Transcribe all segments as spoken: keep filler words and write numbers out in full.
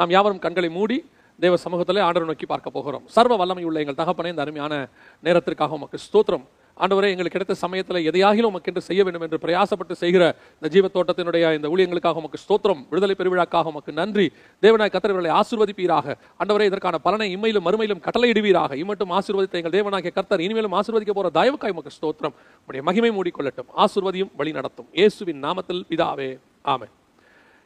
நாம் யாவரும் கண்களை மூடி தேவ சமூகத்திலே ஆண்டவரை நோக்கி பார்க்க போகிறோம். சர்வ வல்லமை உள்ள எங்கள் தகப்பனே, இந்த அருமையான நேரத்திற்காக உமக்கு ஸ்தோத்திரம். ஆண்டவரே, எங்களுக்கு கிடைத்த சமயத்தில் எதையாகிலும் உமக்கென்று செய்ய வேண்டும் என்று பிரயாசப்பட்டு செய்கிற இந்த ஜீவத்தோட்டத்தினுடைய இந்த ஊழியங்களுக்காக உமக்கு ஸ்தோத்திரம். விடுதலை பெருவிழாக்காக உமக்கு நன்றி. தேவனாய் கர்த்தர் இவர்களை ஆசீர்வதிப்பீராக. ஆண்டவரே, இதற்கான பலனை இம்மையிலும் மறுமையிலும் கட்டளையிடுவீராக. இம்மட்டும் ஆசீர்வதித்த எங்கள் தேவனாகிய கர்த்தர் இனிமேலும் ஆசீர்வதிக்க போகிற தயவுக்காய் உமக்கு ஸ்தோத்திரம். உடைய மகிமை மூடிக்கொள்ளட்டும், ஆசீர்வதியும் வழி நடத்தும். இயேசுவின் நாமத்தில் பிதாவே, ஆமென்.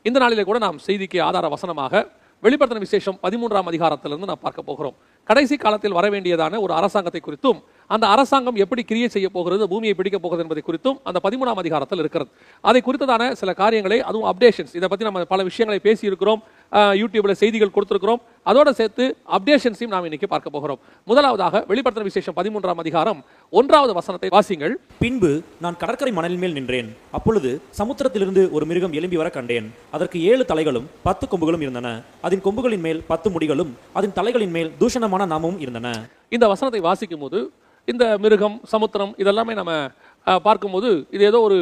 இந்த நாளிலே கூட நாம் செய்திக்கு ஆதார வசனமாக வெளிப்படுத்தின விசேஷம் பதிமூன்றாம் அதிகாரத்திலிருந்து நாம் பார்க்க போகிறோம். கடைசி காலத்தில் வர வேண்டியதான ஒரு அரசாங்கத்தை குறித்தும், அந்த அரசாங்கம் எப்படி கிரியை செய்ய போகிறது, பூமியை பிடிக்க போகிறது என்பதை குறித்தும் அந்த பதிமூணாம் அதிகாரத்தில் இருக்கிறது. அதை குறித்ததான சில காரியங்களை, அதுவும் அப்டேஷன்ஸ், இதை பற்றி நம்ம பல விஷயங்களை பேசியிருக்கிறோம். யூடியூப்பில் செய்திகள் கொடுத்துருக்கிறோம். அதோடு சேர்த்து அப்டேஷன்ஸையும் நாம் இன்னைக்கு பார்க்க போகிறோம். முதலாவதாக வெளிப்படுத்தின விசேஷம் பதிமூன்றாம் அதிகாரம் ஒன்றாவது வசனத்தை வாசிங்கள். பின்பு நான் கடற்கரை மணலின் மேல் நின்றேன். அப்பொழுது சமுத்திரத்திலிருந்து ஒரு மிருகம் எழும்பி வர கண்டேன். அதற்கு ஏழு தலைகளும் பத்து கொம்புகளும் இருந்தன. அதன் கொம்புகளின் மேல் பத்து முடிகளும் அதன் தலைகளின் மேல் தூஷணமான நாமமும் இருந்தன. இந்த வசனத்தை வாசிக்கும் போது இந்த மிருகம், சமுத்திரம், இதெல்லாமே நம்ம பார்க்கும்போது இது ஏதோ ஒரு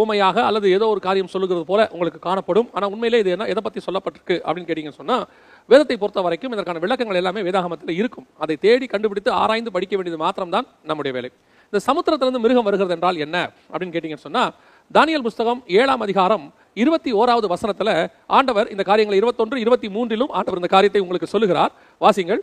ஊமையாக அல்லது ஏதோ ஒரு காரியம் சொல்லுகிறது போல உங்களுக்கு காணப்படும். ஆனால் உண்மையிலே இது என்ன, எதை பற்றி சொல்லப்பட்டிருக்கு அப்படின்னு கேட்டிங்கன்னு சொன்னால், வேதத்தை பொறுத்த வரைக்கும் இதற்கான விளக்கங்கள் எல்லாமே வேதாகமத்தில் இருக்கும். அதை தேடி கண்டுபிடித்து ஆராய்ந்து படிக்க வேண்டியது மாத்திரம்தான் நம்முடைய வேலை. இந்த சமுத்திரத்திலிருந்து மிருகம் வருகிறது என்றால் என்ன அப்படின்னு கேட்டிங்கன்னு சொன்னால், தானியேல் புஸ்தகம் ஏழாம் அதிகாரம் இருபத்தி ஓராவது வசனத்தில் ஆண்டவர் இந்த காரியங்களை, இருபத்தொன்று இருபத்தி மூன்றிலும் ஆண்டவர் இந்த காரியத்தை உங்களுக்கு சொல்லுகிறார். வாசிங்கள்.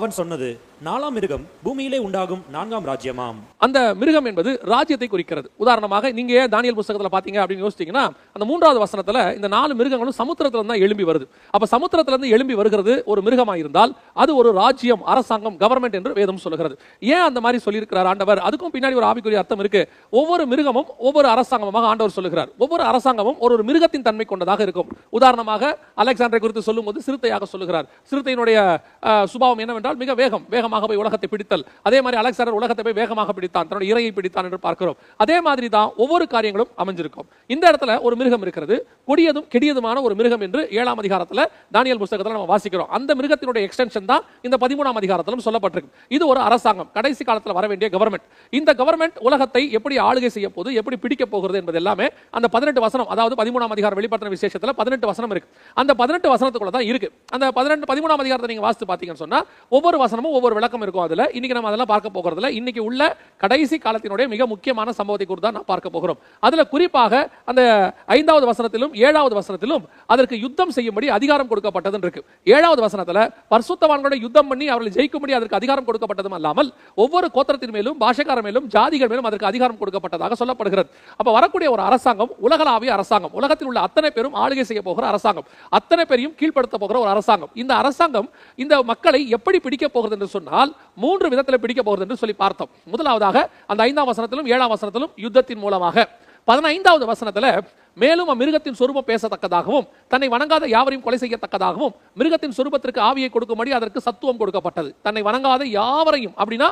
அவன் சொன்னது, நாலாம் மிருகம் பூமியிலே உண்டாகும் நான்காம் ராஜ்யமாம். அந்த மிருகம் என்பது ராஜ்யத்தை குறிக்கிறது. உதாரணமாக நீங்க தானியேல் புத்தகத்துல பாத்தீங்க அப்படின்னு யோசிச்சீங்கன்னா, அந்த மூன்றாவது வசனத்துல இந்த நாலு மிருகங்களும் சமுத்திரத்துல தான் எழும்பி வருது. அப்ப சமுத்திரத்துல இருந்து எழும்பி வருகிறது ஒரு மிருகமாக இருந்தால் அது ஒரு ராஜ்யம், அரசாங்கம், கவர்மெண்ட் என்று வேதம் சொல்லுகிறது. ஏன் அந்த மாதிரி சொல்லியிருக்கிறார் ஆண்டவர்? அதுக்கும் பின்னாடி ஒரு ஆவிக்குரிய அர்த்தம் இருக்கு. ஒவ்வொரு மிருகமும் ஒவ்வொரு அரசாங்கமாக ஆண்டவர் சொல்லுகிறார். ஒவ்வொரு அரசாங்கமும் ஒரு ஒரு மிருகத்தின் தன்மை கொண்டதாக இருக்கும். உதாரணமாக அலெக்சாண்டரை குறித்து சொல்லும் போது சிறுத்தையாக சொல்லுகிறார். சிறுத்தையினுடைய சுபாவம் என்னவென்று மிக வேகம், வேகமாக போய் உலகத்தை பிடித்தல். அதே மாதிரி அலெக்சாண்டர் உலகத்தை போய் வேகமாக பிடித்தான், தன்னுடைய இரையை பிடித்தான் என்று பார்க்கிறோம். அதே மாதிரி தான் ஒவ்வொரு காரியங்களும் அமைஞ்சிருக்கும். இந்த இடத்துல ஒரு மிருகம் இருக்கிறது, கொடியதும் கெடியதுமான ஒரு மிருகம் என்று ஏழாம் அதிகாரத்தில் தானியேல் புத்தகத்தில் நம்ம வாசிக்கிறோம். அந்த மிருகத்தினுடைய எக்ஸ்டென்ஷன் தான் இந்த பதிமூணாம் அதிகாரத்திலும் சொல்லப்பட்டிருக்கு. இது ஒரு அரசாங்கம், கடைசி காலத்தில் வர வேண்டிய கவர்மெண்ட். இந்த கவர்மெண்ட் உலகத்தை எப்படி ஆளுகை செய்ய போது, எப்படி பிடிக்க போகிறது என்பது எல்லாமே அந்த பதினெட்டு வசனம், அதாவது பதிமூணாம் அதிகாரம் வெளிப்படுத்தின விசேஷத்தில் பதினெட்டு வசனம் இருக்கு. அந்த பதினெட்டு வசனத்துக்குள்ள தான் இருக்கு. அந்த பதினெட்டு பதிமூணாம் அதிகாரத்தை நீங்க வாசித்து பார்த்தீங்கன்னு சொன்னா ஒவ்வொரு வசனமும் ஒவ்வொரு விளக்கம் இருக்கும். அதில் இன்னைக்கு நம்ம அதெல்லாம் பார்க்க போகிறதுல, இன்னைக்கு உள்ள கடைசி காலத்தினுடைய மிக முக்கியமான சம்பவத்தை குறித்து தான் நான் பார்க்க போகிறோம். அதில் குறிப்பாக அந்த ஐந்தாவது வசனத்திலும் ஏழாவது வசனத்திலும் அதற்கு யுத்தம் செய்யும்படி அதிகாரம் கொடுக்கப்பட்டதுன்னு இருக்கு. ஏழாவது வசனத்தில் பரிசுத்தவான்களோட யுத்தம் பண்ணி அவர்களை ஜெயிக்கும்படி அதற்கு அதிகாரம் கொடுக்கப்பட்டதும் அல்லாமல் ஒவ்வொரு கோத்திரத்தின் மேலும், பாஷைக்கார மேலும், ஜாதிகள் மேலும் அதற்கு அதிகாரம் கொடுக்கப்பட்டதாக சொல்லப்படுகிறது. அப்போ வரக்கூடிய ஒரு அரசாங்கம் உலகளாவிய அரசாங்கம், உலகத்தில் உள்ள அத்தனை பேரும் ஆளுகை செய்ய போகிற அரசாங்கம், அத்தனை பேரையும் கீழ்ப்படுத்த போகிற ஒரு அரசாங்கம். இந்த அரசாங்கம் இந்த மக்களை எப்படி பிடிக்க போகிறது என்று சொன்னால் மூன்று விதத்தில் பிடிக்க போகிறது என்று சொல்லி பார்த்தோம். முதலாவதாக அந்த ஐந்தாம் வசனத்திலும் ஏழாம் வசனத்திலும் யுத்தத்தின் மூலமாக, பதினைந்தாவது வசனத்தில் மேலும் மிருகத்தின் சொரூபம் பேசத்தக்கதாகவும், தன்னை வணங்காத யாவரையும் கொலை செய்யத்தக்கதாகவும், மிருகத்தின் சொரூபத்திற்கு ஆவியை கொடுக்கும்படி அதற்கு சத்துவம் கொடுக்கப்பட்டது. தன்னை வணங்காத யாவரையும் அப்படின்னா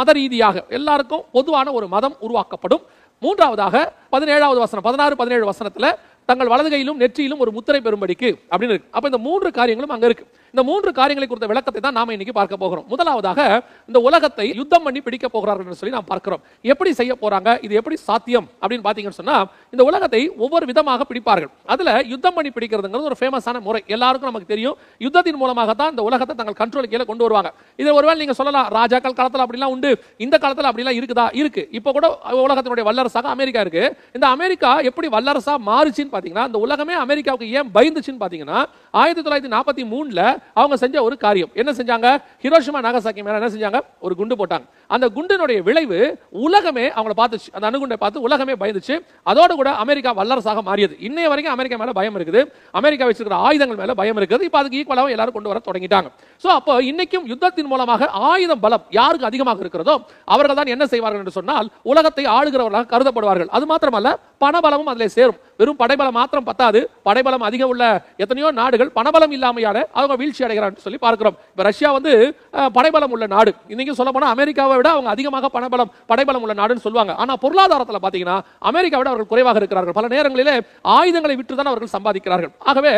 மத ரீதியாக எல்லாருக்கும் பொதுவான ஒரு மதம் உருவாக்கப்படும். மூன்றாவதாக பதினேழாவது வசனம், பதினாறு பதினேழு வசனத்தில் தங்கள் வலது கையிலும் நெற்றியிலும் ஒரு முத்திரை பெறும்படிக்கு அப்படின்னு இருக்கு. அப்போ இந்த மூன்று காரியங்களும் அங்கே இருக்கு. இந்த மூன்று காரியங்களை குறித்த விளக்கத்தை தான் நாம இன்னைக்கு பார்க்க போகிறோம். முதலாவதாக இந்த உலகத்தை யுத்தம் பண்ணி பிடிக்க போகிறார்கள் சொல்லி நாம் பார்க்கிறோம். எப்படி செய்ய போறாங்க, இது எப்படி சாத்தியம் அப்படின்னு பார்த்தீங்கன்னு சொன்னா, இந்த உலகத்தை ஒவ்வொரு விதமாக பிடிப்பார்கள். அதுல யுத்தம் பண்ணி பிடிக்கிறதுங்கிறது ஒரு ஃபேமஸான முறை, எல்லாருக்கும் நமக்கு தெரியும். யுத்தத்தின் மூலமாக தான் இந்த உலகத்தை தங்கள் கண்ட்ரோலுக்கு கீழே கொண்டு வருவாங்க. இதில் ஒருவேளை நீங்க சொல்லலாம், ராஜாக்கள் காலத்தில் அப்படிலாம் உண்டு, இந்த காலத்தில் அப்படிலாம் இருக்குதா? இருக்கு. இப்போ கூட உலகத்தினுடைய வல்லரசாக அமெரிக்கா இருக்கு. இந்த அமெரிக்கா எப்படி வல்லரசா மாறுச்சு பாத்தீங்கன்னா, இந்த உலகமே அமெரிக்காவுக்கு ஏன் பயந்துச்சுன்னு பாத்தீங்கன்னா, ஆயிரத்தி தொள்ளாயிரத்தி நாற்பத்தி மூணுல அவங்க செஞ்ச ஒரு காரியம். என்ன செஞ்சாங்க? ஹிரோஷிமா நாகசாக்கி மேல என்ன செஞ்சாங்க? ஒரு குண்டு போட்டாங்க. அந்த குண்டினுடைய விளைவு உலகமே அவங்களை பார்த்துச்சு. அந்த அணுகுண்டை பார்த்து உலகமே பயந்துச்சு. அதோடு கூட அமெரிக்கா வல்லரசாக மாறியது. இன்னைய வரைக்கும் அமெரிக்கா மேல பயம் இருக்குது, அமெரிக்கா வச்சிருக்கிற ஆயுதங்கள் மேல பயம் இருக்குது. இப்போ அதுக்கு ஈக்குவலாக எல்லாரும் கொண்டு வர தொடங்கிட்டாங்க. ஸோ அப்போ இன்னைக்கும் யுத்தத்தின் மூலமாக ஆயுதம் பலம் யாருக்கு அதிகமாக இருக்கிறதோ அவர்கள் தான் என்ன செய்வார்கள் என்று சொன்னால் உலகத்தை ஆளுகிறவர்களாக கருதப்படுவார்கள். அது மாத்திரமல்ல, பணபலமும் அதில் சேரும். வெறும் படைபலம் மாத்திரம் பத்தாது, படைபலம் அதிகம் உள்ள எத்தனையோ நாடுகள் பணபலம் இல்லாமையால அவங்க வீழ்ச்சி அடைகிறான்னு சொல்லி பார்க்கிறோம். இப்போ ரஷ்யா வந்து படைபலம் உள்ள நாடு, இன்னைக்கு சொல்ல போனால் அமெரிக்காவை விட அவங்க அதிகமாக பணபலம், படைபலம் உள்ள நாடுன்னு சொல்லுவாங்க. ஆனால் பொருளாதாரத்தில் பார்த்தீங்கன்னா அமெரிக்கா விட அவர்கள் குறைவாக இருக்கிறார்கள். பல நேரங்களிலே ஆயுதங்களை விற்று தான் அவர்கள் சம்பாதிக்கிறார்கள். ஆகவே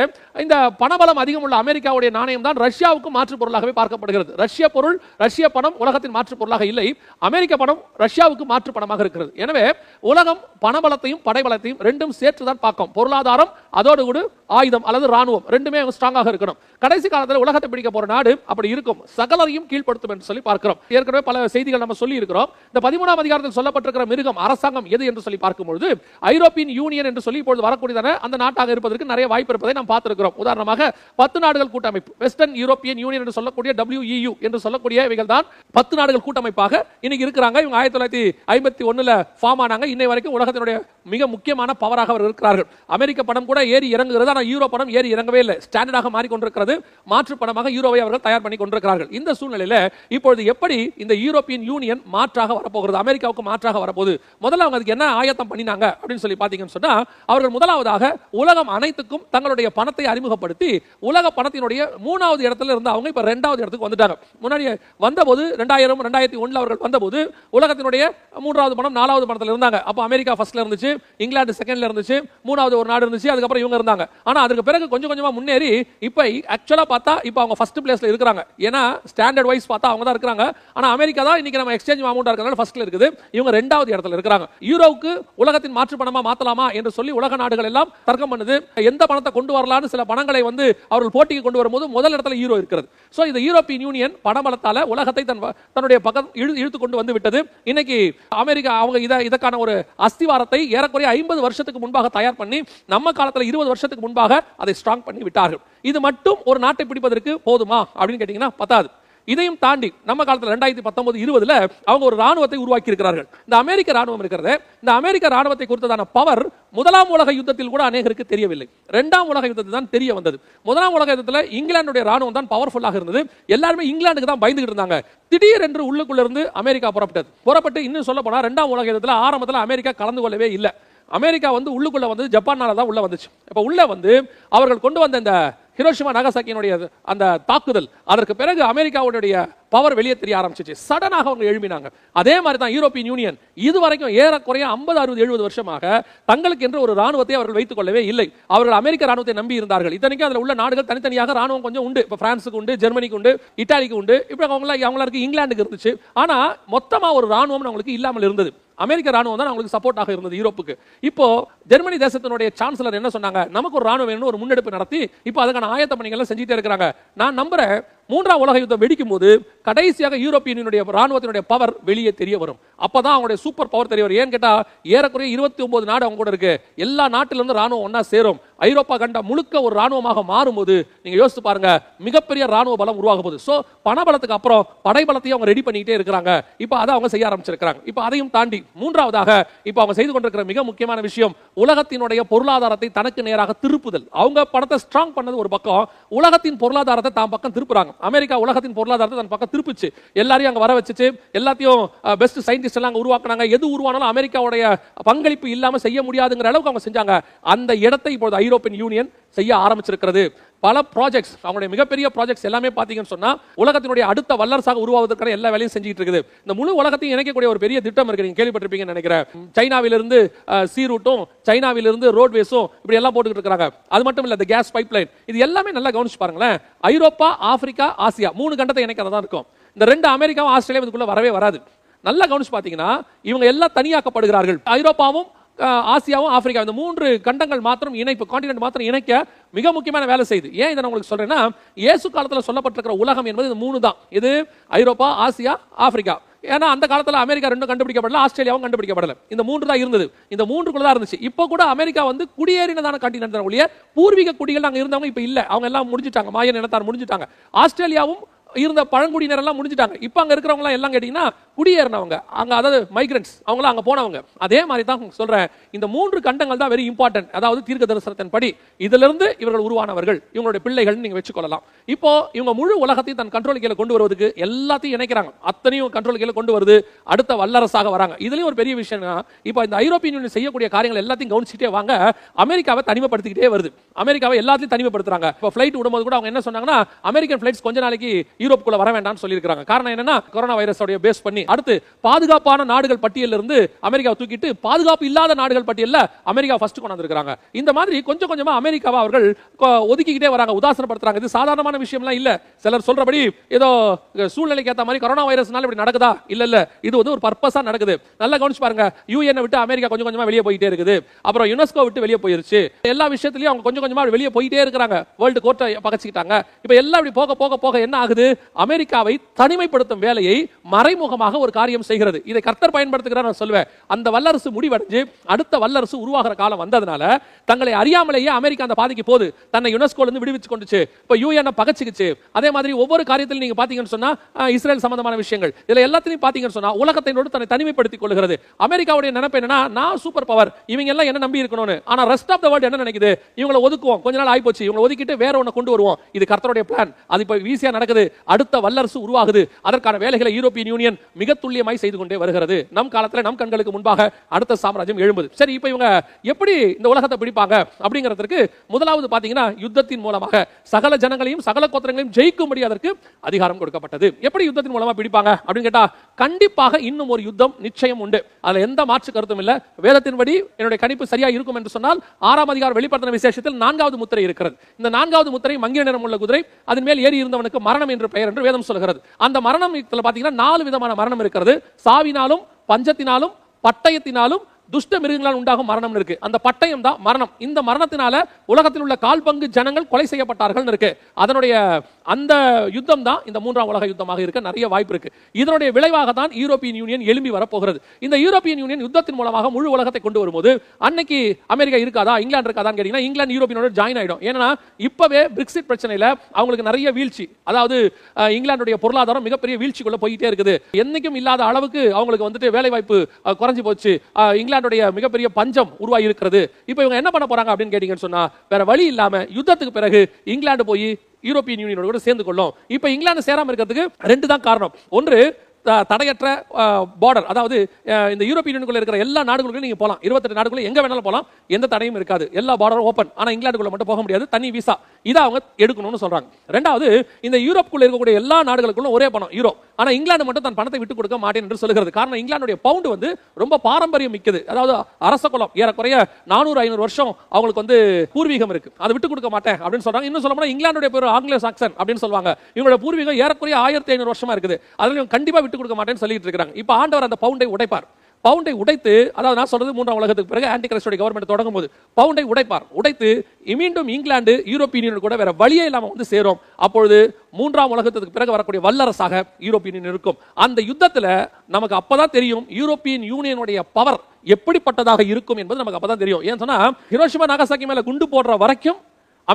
இந்த பணபலம் அதிகம் உள்ள அமெரிக்காவுடைய நாணயம் தான் ரஷ்யாவுக்கு மாற்று பொருளாகவே பார்க்கப்படுகிறது. ரஷ்ய பொருள், ரஷ்ய பணம் உலகத்தின் மாற்று பொருளாக இல்லை, அமெரிக்க பணம் ரஷ்யாவுக்கு மாற்று பணமாக இருக்கிறது. எனவே உலகம் பணபலத்தையும் படைபலத்தையும் ரெண்டும் சேர்த்து தான் பார்க்கும். பொருளாதாரம், அதோடு கூட ஆயுதம் அல்லது ராணுவம் ரெண்டுமே ஸ்ட்ராங்காக இருக்கணும். கடைசி காலத்தில் உலகத்தை பிடிக்க போற நாடு அப்படி இருக்கும், சகலரையும் கீழ்படுத்தும் என்று சொல்லி பார்க்கிறோம். ஏற்கனவே பல செய்திகள் நம்ம சொல்லி இருக்கிறோம். இந்த பதிமூணாம் அதிகாரத்தில் சொல்லப்பட்டிருக்கிற மிருகம் அரசாங்கம் எது என்று சொல்லி பார்க்கும்போது ஐரோப்பியன் யூனியன் என்று சொல்லி இப்பொழுது வரக்கூடியதான அந்த நாட்டாக இருப்பதற்கு நிறைய வாய்ப்பு இருப்பதை நாம் பார்த்திருக்கிறோம். உதாரணமாக பத்து நாடுகள் கூட்டமைப்பு, வெஸ்டர்ன் யூரோப்பியன் யூனியன் என்று சொல்லக்கூடிய டபிள்யூஇயு என்று சொல்லக்கூடிய இவைகள் தான் பத்து நாடுகள் கூட்டமைப்பாக இன்னைக்கு இருக்கிறாங்க. இவங்க ஆயிரத்தி தொள்ளாயிரத்தி ஐம்பத்தி ஒன்னுல ஃபார்ம் ஆனாங்க. இன்னை வரைக்கும் உலகத்தினுடைய மிக முக்கியமான பவராக அவர் இருக்கிறார்கள். அமெரிக்க பணம் கூட ஏறி இறங்குகிறது, ஆனால் யூரோ பணம் ஏறி இறங்கவே இல்லை, ஸ்டாண்டர்டாக மாறிக்கொண்டிருக்கிறது. மாற்று பணமாக யூரோவை அவர்கள் தயார் பண்ணி கொண்டிருக்கிறார்கள். இந்த சூழ்நிலையில் இப்பொழுது எப்படி இந்த யூரோப்பியன் யூனியன் மாற்றாக வரப்போகிறது, அமெரிக்காவுக்கு மாற்றாக வரப்போகுது, முதல்ல அவங்க அதுக்கு என்ன ஆயத்தம் பண்ணினாங்க அப்படின்னு சொல்லி பார்த்தீங்கன்னு சொன்னா, அவர்கள் முதலாவதாக உலகம் அனைத்துக்கும் தங்களுடைய பணத்தை அறிமுகப்படுத்தி உலக பணத்தினுடைய மூணாவது இடத்துல இருந்து அவங்க இப்ப இரண்டாவது இடத்துக்கு வந்துட்டாங்க. முன்னாடி வந்தபோது ரெண்டாயிரம் ரெண்டாயிரத்தி ஒன்னுல அவர்கள் வந்தபோது உலகத்தினுடைய மூன்றாவது பணம் நாலாவது பணத்தில் இருந்தாங்க. அப்போ அமெரிக்கா ஃபர்ஸ்ட்ல இருந்துச்சு, இங்கிலாந்து செகண்ட்ல இருந்துச்சு, மூணாவது ஒரு நாடு இருந்துச்சு, அதுக்கப்புறம் இவங்க இருந்தாங்க. ஆனா அதுக்கு பிறகு கொஞ்சம் கொஞ்சமா முன்னேறி இப்ப ஆக்சுவலா பார்த்தா இப்ப அவங்க ஃபர்ஸ்ட் பிளேஸ்ல இருக்காங்க. ஏன்னா ஸ்டாண்டர்ட் வைஸ் பார்த்தா அவங்க தான் இருக்காங்க. ஆனா அமெரிக்கா தான் இன்னைக்கு நம்ம எக்ஸ்சேஞ்ச் அமௌண்டா இருக்கறனால ஃபர்ஸ்ட்ல இருக்குது, இவங்க இரண்டாவது இடத்துல இருக்காங்க. யூரோவுக்கு உலகத்தின் மாற்று பணமா மாத்தலாமா என்று சொல்லி உலக நாடுகள் எல்லாம் தர்க்கம் பண்ணுது. எந்த பணத்தை கொண்டு வரலாம்னு சில பணங்களை வந்து அவர்கள் போட்டிக்கு கொண்டு வரும்போது முதல் இடத்துல யூரோ இருக்கிறது. சோ இந்த யூரோப்பியன் யூனியன் பணபலத்தால உலகத்தை தன் தன்னுடைய பக்கம் இழுத்து கொண்டு வந்து விட்டது. இன்னைக்கு அமெரிக்கா அவங்க இத இதற்கான ஒரு அஸ்திவாரத்தை ஏறக்குறைய ஐம்பது வருஷத்துக்கு முன்பாக தயார் பண்ணி நம்ம காலத்துல இருபது வருஷத்துக்கு முன்பாக அதை ஸ்ட்ராங் பண்ணி விட்டார்கள். இது மட்டும் ஒரு நாட்டை பிடிப்பதற்கு போதுமா அப்படின்னு கேட்டீங்கன்னா பத்தாது. இதையும் தாண்டி நம்ம காலத்தில் ரெண்டாயிரத்தி பத்தொன்பது இருபதுல அவங்க ஒரு ராணுவத்தை உருவாக்கி இருக்கிறார்கள். இந்த அமெரிக்க ராணுவம் இருக்கிறது, இந்த அமெரிக்க ராணுவத்தை குறித்ததான பவர் முதலாம் உலக யுத்தத்தில் கூட அநேகருக்கு தெரியவில்லை. இரண்டாம் உலக யுத்தத்தில் தான் தெரிய வந்தது. முதலாம் உலக யுத்தத்தில் இங்கிலாந்துடைய ராணுவம் தான் பவர்ஃபுல்லாக இருந்தது. எல்லாருமே இங்கிலாந்துக்கு தான் பயந்துகிட்டு இருந்தாங்க. திடீரென்று உள்ளுக்குள்ள இருந்து அமெரிக்கா புறப்பட்டது. புறப்பட்டு இன்னும் சொல்ல போனா இரண்டாம் உலக யுத்தத்தில் ஆரம்பத்தில் அமெரிக்கா கலந்து கொள்ளவே இல்லை. அமெரிக்கா வந்து உள்ளுக்குள்ள வந்து ஜப்பானால தான் உள்ள வந்துச்சு. இப்ப உள்ள வந்து அவர்கள் கொண்டு வந்த இந்த ஹிரோஷிமா நாகசாக்கியினுடைய அந்த தாக்குதல், அதற்கு பிறகு அமெரிக்காவுடைய பவர் வெளியே தெரிய ஆரம்பிச்சிச்சு. சடனாக அவங்க எழுப்பினாங்க. அதே மாதிரி தான் யூரோப்பியன் யூனியன் இது வரைக்கும் ஏறக்குறைய ஐம்பது அறுபது எழுபது வருஷமாக தங்களுக்கு என்று ஒரு ராணுவத்தை அவர்கள் வைத்துக் கொள்ளவே இல்லை. அவர்கள் அமெரிக்க ராணுவத்தை நம்பி இருந்தார்கள். இத்தனைக்கும் அதில் உள்ள நாடுகள் தனித்தனியாக ராணுவம் கொஞ்சம் உண்டு. இப்போ பிரான்ஸுக்கு உண்டு, ஜெர்மனிக்கு உண்டு, இட்டாலிக்கு உண்டு, இப்படி அவங்களா அவங்களுக்கு இங்கிலாந்துக்கு இருந்துச்சு. ஆனால் மொத்தமாக ஒரு ராணுவம் அவங்களுக்கு இல்லாமல் இருந்தது. அமெரிக்க ராணுவம் தான் அவங்களுக்கு சப்போர்ட்டாக இருந்தது யூரோப்புக்கு. இப்போ ஜெர்மனி தேசத்தினுடைய சான்சலர் என்ன சொன்னாங்க, நமக்கு ஒரு ராணுவம் வேணும்னு ஒரு முன்னெடுப்பு நடத்தி இப்போ அதுக்கான ஆயத்த பணிகள்லாம் செஞ்சுட்டே இருக்கிறாங்க. நான் நம்புறேன் மூன்றாம் உலக யுத்தம் வெடிக்கும் போது கடைசியாக யூரோப்பியனுடைய ராணுவத்தினுடைய பவர் வெளியே தெரிய வரும். அப்பதான் அவங்களுடைய சூப்பர் பவர் தெரிய வரும். ஏன்னு கேட்டா ஏறக்குறைய இருபத்தி ஒன்பது நாடு அவங்க கூட இருக்கு. எல்லா நாட்டிலிருந்து ராணுவம் ஒன்னா சேரும். ஐரோப்பா கண்டம் முழுக்க ஒரு ராணுவமாக மாறும்போது நீங்க யோசித்து பாருங்க, மிகப்பெரிய ராணுவ பலம் உருவாக போகுது. ஸோ பணபலத்துக்கு அப்புறம் படைபலத்தையும் அவங்க ரெடி பண்ணிக்கிட்டே இருக்கிறாங்க. இப்போ அதை அவங்க செய்ய ஆரம்பிச்சிருக்கிறாங்க. இப்போ அதையும் தாண்டி மூன்றாவதாக இப்போ அவங்க செய்து கொண்டிருக்கிற மிக முக்கியமான விஷயம் உலகத்தினுடைய பொருளாதாரத்தை தனக்கு நேராக திருப்புதல். அவங்க பணத்தை ஸ்ட்ராங் பண்ணது ஒரு பக்கம், உலகத்தின் பொருளாதாரத்தை தாம் பக்கம் திருப்புறாங்க. அமெரிக்கா உலகத்தின் பொருளாதாரத்தை தன் பக்கம் திருப்பிச்சு, எல்லாரையும் அங்க வர வச்சுச்சு, எல்லாத்தையும் பெஸ்ட் சயின்டிஸ்ட் எல்லாம் உருவாக்குனாங்க. எது உருவானாலும் அமெரிக்காவுடைய பங்களிப்பு இல்லாம செய்ய முடியாதுங்கிற அளவுக்கு அவங்க செஞ்சாங்க. அந்த இடத்தை இப்போது ஐரோப்பியன் யூனியன் செய்ய ஆரம்பிச்சிருக்கிறது. பல ப்ராஜெக்ட்ஸ், அவங்களுடைய மிகப்பெரிய ப்ராஜெக்ட்ஸ் எல்லாமே பார்த்தீங்கன்னு சொன்னால் உலகத்தினுடைய அடுத்த வல்லரசாக உருவாவதற்கான எல்லா வேலையும் செஞ்சுட்டு இருக்குது. இந்த முழு உலகத்தையும் இணைக்கக்கூடிய ஒரு பெரிய திட்டம் இருக்கு, நீங்க கேள்விப்பட்டிருப்பீங்கன்னு நினைக்கிறேன். சைனாவிலிருந்து சீ ரூட்டும், சைனாவிலிருந்து ரோட்வேஸும் இப்படி எல்லாம் போட்டுக்கிட்டு இருக்கிறாங்க. அது மட்டும் இல்லை, இந்த கேஸ் பைப் லைன், இது எல்லாமே நல்லா கவனிச்சு பாருங்களேன். ஐரோப்பா, ஆப்பிரிக்கா, ஆசியா மூணு கண்டத்தை இணைக்கிறதா இருக்கும். இந்த ரெண்டு அமெரிக்காவும் ஆஸ்திரேலியா இதுக்குள்ள வரவே வராது. நல்லா கவனிச்சு பார்த்தீங்கன்னா இவங்க எல்லாம் தனியாக்கப்படுகிறார்கள். ஐரோப்பாவும் ஆசியாவும் ஆப்பிரிக்கா இந்த மூன்று கண்டங்கள் மாத்திரம் இணைப்பு, காண்டினென்ட் மாத்திரம் இணைக்க மிக முக்கியமான வேலை செய்யுது. ஏன் இதை நான் உங்களுக்கு சொல்றேன்னா, இயேசு காலத்தில் சொல்லப்பட்டிருக்கிற உலகம் என்பது இது மூணு தான். இது ஐரோப்பா, ஆசியா, ஆப்பிரிக்கா. ஏன்னா அந்த காலத்தில் அமெரிக்கா ரெண்டும் கண்டுபிடிக்கப்படல, ஆஸ்திரேலியாவும் கண்டுபிடிக்கப்படல. இந்த மூன்று தான் இருந்தது, இந்த மூன்றுக்குள்ள தான் இருந்துச்சு. இப்போ கூட அமெரிக்கா வந்து குடியேறினதான காண்டினென்ட் தான் ஒழிய பூர்வீக குடிகள் நாங்கள் இருந்தவங்க இப்போ இல்லை, அவங்க எல்லாம் முடிஞ்சுட்டாங்க, மாயன் இனத்தார் முடிஞ்சுட்டாங்க. ஆஸ்திரேலியாவும் இருந்த பழங்குடியினர் எல்லாம் முடிஞ்சிட்டாங்க. இப்போ அங்கே இருக்கிறவங்க எல்லாம் கேட்டிங்கன்னா குடியேறினவங்க, அங்கே அதாவது மைக்ரன்ட்ஸ், அவங்களாம் அங்கே போனவங்க. அதே மாதிரி தான் சொல்கிறேன், இந்த மூன்று கண்டங்கள் தான் வெரி இம்பார்ட்டன்ட். அதாவது தீர்க்க தரிசனத்தின் படி இதிலிருந்து இவர்கள் உருவானவர்கள், இவங்களுடைய பிள்ளைகள் நீங்கள் வச்சுக்கொள்ளலாம். இப்போ இவங்க முழு உலகத்தையும் தன் கண்ட்ரோல் கீழே கொண்டு வருவதுக்கு எல்லாத்தையும் இணைக்கிறாங்க, அத்தனையும் கண்ட்ரோல் கீழே கொண்டு வருது, அடுத்த வல்லரசாக வராங்க. இதுலேயும் ஒரு பெரிய விஷயம்னா, இப்போ இந்த ஐரோப்பியன் யூனியன் செய்யக்கூடிய காரியங்கள் எல்லாத்தையும் கவனிச்சுட்டே வாங்க, அமெரிக்காவை தனிமைப்படுத்திக்கிட்டே வருது. அமெரிக்காவை எல்லாத்தையும் தனிமைப்படுத்துறாங்க. இப்போ ஃப்ளைட் விடும்போது கூட அவங்க என்ன சொன்னாங்கன்னா, அமெரிக்கன் ஃப்ளைட்ஸ் கொஞ்ச நாளைக்கு யூரோப்புக்குள்ள வர வேண்டாம்னு சொல்லியிருக்காங்க. காரணம் என்னன்னா கொரோனா வைரஸ் பேஸ் பண்ணி. அடுத்து பாதுகாப்பான நாடுகள் பட்டியலில் இருந்து அமெரிக்கா தூக்கிட்டு பாதுகாப்பு இல்லாத நாடுகள் பட்டியலில் அமெரிக்கா ஃபர்ஸ்ட் கொண்டு வந்திருக்காங்க. இந்த மாதிரி கொஞ்சம் கொஞ்சமா அமெரிக்காவை அவர்கள் ஒதுக்கிக்கிட்டே வராங்க, உதாசனப்படுத்துறாங்க. இது சாதாரணமான விஷயம்லாம் இல்ல. சிலர் சொல்றபடி ஏதோ சூழ்நிலைக்கு ஏற்ற மாதிரி கொரோனா வைரஸ்னால இப்படி நடக்குதா? இல்ல இல்ல, இது வந்து ஒரு பர்பஸா நடக்குது. நல்லா கவனிச்சு பாருங்க, யூஎன் விட்டு அமெரிக்கா கொஞ்சம் கொஞ்சமா வெளியே போயிட்டே இருக்குது, அப்புறம் யுனெஸ்கோ விட்டு வெளியே போயிருச்சு. எல்லா விஷயத்திலயும் அவங்க கொஞ்சம் கொஞ்சமா வெளியே போயிட்டே இருக்காங்க. வேர்ல்டு கோர்ட்டை பகச்சிட்டாங்க. இப்போ எல்லாம் இப்படி போக போக போக என்ன ஆகுது? அமெரிக்காவை தனிமைப்படுத்தும் வேலையை மறைமுகமாக ஒரு காரியம் செய்கிறது. இதை கர்த்தர் பயன்படுத்துகிறார் நான் சொல்வேன். அந்த வல்லரசு முடிவடைஞ்சு அடுத்த வல்லரசு உருவாகிற காலம் வந்ததுனால தங்களை அறியாமலேயே அமெரிக்கா அந்த பாதிக்கு போகுது. தன்னை யுனெஸ்கோல இருந்து விடுவிச்சு கொண்டுச்சு, இப்போ யூஎன் பகச்சிக்குச்சு. அதே மாதிரி ஒவ்வொரு காரியத்திலும் நீங்க பாத்தீங்கன்னு சொன்னா இஸ்ரேல் சம்பந்தமான விஷயங்கள் இதுல எல்லாத்திலையும் பாத்தீங்கன்னு சொன்னா உலகத்தை தன்னை தனிமைப்படுத்திக் கொள்கிறது. அமெரிக்காவுடைய நினைப்பு என்னன்னா நான் சூப்பர் பவர், இவங்க எல்லாம் என்ன நம்பி இருக்கணும்னு. ஆனா ரெஸ்ட் ஆஃப் த வேர்ல்ட் என்ன நினைக்குது? இவங்களை ஒதுக்குவோம், கொஞ்ச நாள் ஆயிப்போச்சு, இவங்களை ஒதுக்கிட்டு வேற ஒண்ணு கொண்டு வருவோம். இது கர்த்தருடைய பிளான். அது இப்ப ஈஸியா நடக்குது. அடுத்த வல்லரசு உருவாகுது. அதற்கான வேலைகளை யூரோப்பியன் யூனியன் மிக துல்லியமாய் செய்து கொண்டே வருகிறது. நம் காலத்துல நம் கண்களுக்கு முன்பாக அடுத்த சாம்ராஜ்யம் எழும்புது. சரி, இப்ப இவங்க எப்படி இந்த உலகத்தை பிடிப்பாங்க அப்படிங்கிறதுக்கு முதலாவது பாத்தீங்கன்னா யுத்தத்தின் மூலமாக சகல ஜனங்களையும் சகல கோத்திரங்களையும் ஜெயிக்கும்படியாதற்கு அதிகாரம் கொடுக்கப்பட்டது. எப்படி யுத்தத்தின் மூலமா பிடிப்பாங்க அப்படின்னு கேட்டா கண்டிப்பாக இன்னும் ஒரு யுத்தம் நிச்சயம் உண்டு. அதுல எந்த மாற்று கருத்தும் இல்ல. வேதத்தின்படி என்னுடைய கணிப்பு சரியா இருக்கும் என்று சொன்னால் ஆறாம் அதிகார வெளிப்படுத்தின விசேஷத்தில் நான்காவது முத்திரை இருக்கிறது. இந்த நான்காவது முத்திரை மங்கிய நிறம் உள்ள குதிரை, அதன் மேல் ஏறி இருந்தவனுக்கு மரணம் என்று பெயர் என்று வேதம் சொல்கிறது. அந்த மரணம் பாத்தீங்கன்னா நாலு விதமான மரணம் இருக்கிறது. சாவினாலும் பஞ்சத்தினாலும் பட்டயத்தினாலும் துஷ்ட மிருகங்களால் உண்டாகும் மரணம் இருக்கு. அந்த பட்டயம் தான் மரணம். இந்த மரணத்தினால உலகத்தில் உள்ள கால் பங்கு ஜனங்கள் கொலை செய்யப்பட்டார்கள் இருக்கு. அதனுடைய அந்த யுத்தம் தான் இந்த மூன்றாம் உலக யுத்தமாக இருக்க நிறைய வாய்ப்பு இருக்கு. இதனுடைய விளைவாக தான் யூரோப்பியன் யூனியன் எழும்பி வரப்போகிறது. இந்த யூரோப்பியன் யூனியன் யுத்தத்தின் மூலமாக முழு உலகத்தை கொண்டு வரும்போது அன்னைக்கு அமெரிக்கா இருக்காதா, இங்கிலாந்து இருக்காதான்னு கேட்டீங்கன்னா இங்கிலாந்து யூரோப்பியனோட ஜாயின் ஆயிடும். ஏன்னா இப்பவே பிரெக்சிட் பிரச்சனையில அவங்களுக்கு நிறைய வீழ்ச்சி, அதாவது இங்கிலாந்துடைய பொருளாதாரம் மிகப்பெரிய வீழ்ச்சிக்குள்ள போயிட்டே இருக்குது. என்னைக்கும் இல்லாத அளவுக்கு அவங்களுக்கு வந்துட்டு வேலை வாய்ப்பு குறைஞ்சு போச்சு. இங்கிலாந்துடைய மிகப்பெரிய பஞ்சம் உருவாகி இருக்கிறது. இப்போ இவங்க என்ன பண்ண போறாங்க அப்படின்னு கேட்டீங்கன்னு சொன்னா வேற வழி இல்லாம யுத்தத்துக்கு பிறகு இங்கிலாந்து போய் யூரோப்பியன் யூனியனோட கூட சேர்ந்து கொள்ளும். இப்போ இங்கிலாந்து சேராம இருக்கிறதுக்கு ரெண்டு தான் காரணம். ஒன்று, தடையற்ற பார்டர், அதாவது இந்த யூரோப்பியன் யூனியனுக்குள்ள இருக்கிற எல்லா நாடுகளுக்கும் நீங்க போகலாம், இருபத்தெட்டு நாடுகளுக்கு எங்க வேணாலும் போகலாம், எந்த தடையும் இருக்காது, எல்லா பார்டரும் ஓப்பன். ஆனா இங்கிலாந்துக்குள்ள மட்டும் போக முடியாது, தனி விசா. இதை அவங்க எடுக்கணும்னு சொல்றாங்க. ரெண்டாவது, இந்த யூரோப்புக்குள்ள இருக்கக்கூடிய எல்லா நாடுகளுக்குள்ள ஒரே பணம் யூரோ. ஆனா இங்கிலாந்து மட்டும் தன் பணத்தை விட்டு கொடுக்க மாட்டேன் என்று சொல்லுகிறது. காரணம் இங்கிலாந்துடைய பவுண்டு வந்து ரொம்ப பாரம்பரியம் மிக்கது, அதாவது அரச குலம் ஏறக்குறைய நானூறு ஐநூறு வருஷம் அவங்களுக்கு வந்து பூர்வீகம் இருக்கு, அதை விட்டு கொடுக்க மாட்டேன் அப்படின்னு சொல்றாங்க. இன்னும் சொல்ல போனா இங்கிலாந்துடைய பேர் ஆங்கிலோ சாக்சன் அப்படின்னு சொல்லுவாங்க. இவங்களோட பூர்வீகம் ஏறக்குறைய ஆயிரத்தி ஐநூறு வருஷமா இருக்குது. அதனால கண்டிப்பா விட்டு கொடுக்க மாட்டேன்னு சொல்லிட்டு இருக்காங்க. இப்ப ஆண்டவர் அந்த பவுண்டை உடைப்பார். பவுண்டை உடைத்து, அதாவது நான் சொல்றது மூன்றாம் உலகத்துக்கு பிறகு ஆன்டி கிறிஸ்டோட கவர்மெண்ட் தொடங்கும் போது பவுண்டை உடைப்பார். உடைத்து மீண்டும் இங்கிலாந்து யூரோப்பியன் யூனியன் கூட வேற வழியே இல்லாம வந்து சேரும். அப்பொழுது மூன்றாம் உலகத்துக்கு பிறகு வரக்கூடிய வல்லரசாக யூரோப்பியன் யூனியன் இருக்கும். அந்த யுத்தத்துல நமக்கு அப்பதான் தெரியும் யூரோப்பியன் யூனியனுடைய பவர் எப்படிப்பட்டதாக இருக்கும் என்பது நமக்கு அப்பதான் தெரியும். ஏன்னு சொன்னா ஹிரோஷிமா நாகசாக்கி மேல குண்டு போடுற வரைக்கும்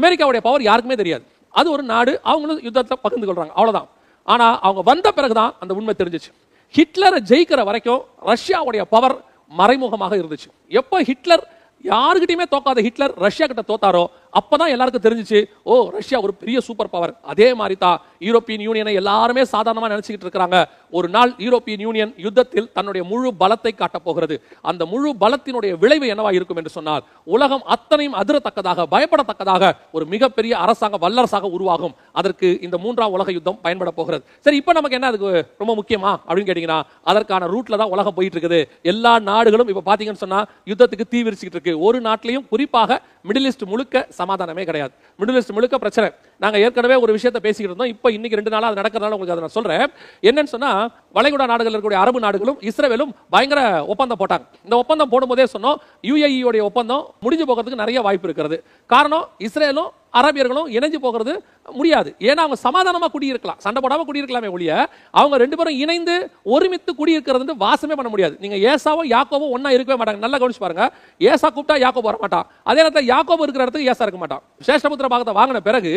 அமெரிக்காவுடைய பவர் யாருக்குமே தெரியாது. அது ஒரு நாடு, அவங்களும் யுத்தத்தை பகிர்ந்து கொள்றாங்க, அவ்வளவுதான். ஆனா அவங்க வந்த பிறகுதான் அந்த உண்மை தெரிஞ்சிச்சு. ஹிட்லரை ஜெயிக்கிற வரைக்கும் ரஷ்யாவுடைய பவர் மறைமுகமாக இருந்துச்சு. எப்போ ஹிட்லர் யாருக்கிட்டையுமே தோக்காத ஹிட்லர் ரஷ்யா கிட்ட தோத்தாரோ அப்பதான் எல்லாருக்கும் தெரிஞ்சிச்சு, ஓ ரஷ்யா ஒரு பெரிய சூப்பர் பவர். அதே மாதிரி தான் யூரோப்பியன் யூனியனை எல்லாருமே சாதாரணமா நினைச்சுக்கிட்டு இருக்கிறாங்க. ஒரு நாள் யூரோப்பியன் யூனியன் யுத்தத்தில் தன்னுடைய முழு பலத்தை காட்டப் போகிறது. அந்த முழு பலத்தினுடைய விளைவு என்னவா இருக்கும் என்று சொன்னால் உலகம் அத்தனையும் அதிரத்தக்கதாக பயப்படத்தக்கதாக ஒரு மிகப்பெரிய அரசாங்க வல்லரசாக உருவாகும். அதற்கு இந்த மூன்றாம் உலக யுத்தம் பயன்பட போகிறது. சரி, இப்ப நமக்கு என்ன அதுக்கு ரொம்ப முக்கியமா அப்படின்னு கேட்டீங்கன்னா அதற்கான ரூட்ல தான் உலகம் போயிட்டு இருக்குது. எல்லா நாடுகளும் இப்ப பாத்தீங்கன்னு சொன்னா யுத்தத்துக்கு தீ விரிச்சுக்கிட்டு இருக்கு. ஒரு நாட்டிலையும் குறிப்பாக மிடில் ஈஸ்ட் முழுக்க சமாதானமே கிடையாது. மிடில் ஈஸ்ட் முழுக்க பிரச்சனை. நாங்க ஏற்கனவே ஒரு விஷயத்தை பேசிக்கிட்டு இருந்தோம். இப்போ இன்னைக்கு ரெண்டு நாளா அது நடக்கிறதுனால உங்களுக்கு அதை நான் சொல்றேன். என்னன்னு சொன்னா வளைகுடா நாடுகள் இருக்கக்கூடிய அரபு நாடுகளும் இஸ்ரேலும் பயங்கர ஒப்பந்தம் போட்டாங்க. இந்த ஒப்பந்தம் போடும்போதே சொன்னோம் யுஏஇ உடைய ஒப்பந்தம் முடிஞ்சு போகிறதுக்கு நிறைய வாய்ப்பு இருக்கிறது. காரணம் இஸ்ரேலும் அரபியர்களும் இணைஞ்சு போகிறது முடியாது. ஏன்னா அவங்க சமாதானமா குடியிருக்கலாம், சண்டை போடாம குடியிருக்கலாமே ஒழிய அவங்க ரெண்டு பேரும் இணைந்து ஒருமித்து குடியிருக்கிறது வாசமே பண்ண முடியாது. நீங்க ஏசாவோ யாக்கோவோ ஒன்னா இருக்கவே மாட்டாங்க. நல்லா கவனிச்சு பாருங்க, ஏசா கூப்பிட்டா யாக்கோ வர மாட்டான், அதே நேரத்தில் யாக்கோபு இருக்கிற இடத்துக்கு ஏசா இருக்க மாட்டான். சேஷ்டபுத்திர பாகத்தை வாங்கின பிறகு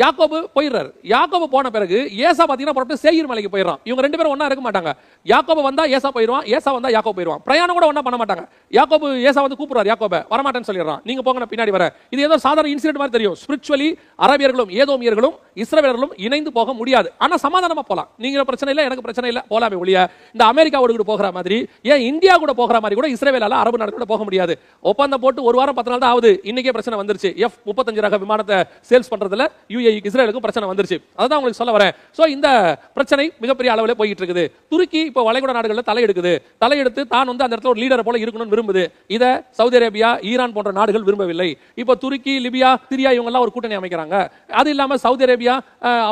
யாக்கோபு போயிடுறாரு. யாக்கோபு போன பிறகு ஏசா பாத்தீங்கன்னா புறப்பட்டு சேயீர் மலைக்கு போயிடறான். இவங்க ரெண்டு பேரும் ஒன்னா இருக்க மாட்டாங்க. யாக்கோபு வந்தா ஏசா போயிடுவான், ஏசா வந்தா யாக்கோபு போயிடுவான். பிரயாணம் கூட ஒன்னா பண்ண மாட்டாங்க. யாக்கோபு ஏசா வந்து கூப்பிடுறாரு, யாக்கோபை வரமாட்டேன்னு சொல்லிடுறான், நீங்க போங்க நான் பின்னாடி வர. இது ஏதோ சாதாரண இன்சிடென்ட் மாதிரி தெரியும். ஸ்பிரிச்சுவலி அரபியர்களும் ஏதோமியர்களும் இஸ்ரவேலர்களும் இணைந்து போக முடியாது. ஆனா சமாதானமா போலாம். நீங்க பிரச்சனை இல்லை, எனக்கு பிரச்சனை இல்லை, போலாமே ஒழிய இந்த அமெரிக்காவோட கூட போகிற மாதிரி, ஏன் இந்தியா கூட போகிற மாதிரி கூட இஸ்ரேவேலால அரபு நாடு கூட போக முடியாது. ஒப்பந்தம் போட்டு ஒரு வாரம் பத்து நாள் தான் ஆகுது, இன்னைக்கே பிரச்சனை வந்துருச்சு. எஃப் முப்பத்தஞ்சு ரக விமானத்தை சேல்ஸ் பண்றதுல யூ யுஏஇக்கு இஸ்ரேலுக்கும் பிரச்சனை வந்துருச்சு. அதான் உங்களுக்கு சொல்ல வரேன். ஸோ இந்த பிரச்சனை மிகப்பெரிய அளவில் போயிட்டு இருக்குது. துருக்கி இப்போ வளைகுடா நாடுகளில் தலையெடுக்குது. தலையெடுத்து தான் வந்து அந்த இடத்துல ஒரு லீடரை போல இருக்கணும்னு விரும்புது. இதை சவுதி அரேபியா, ஈரான் போன்ற நாடுகள் விரும்பவில்லை. இப்போ துருக்கி, லிபியா, சிரியா இவங்கெல்லாம் ஒரு கூட்டணி அமைக்கிறாங்க. அது இல்லாமல் சவுதி அரேபியா,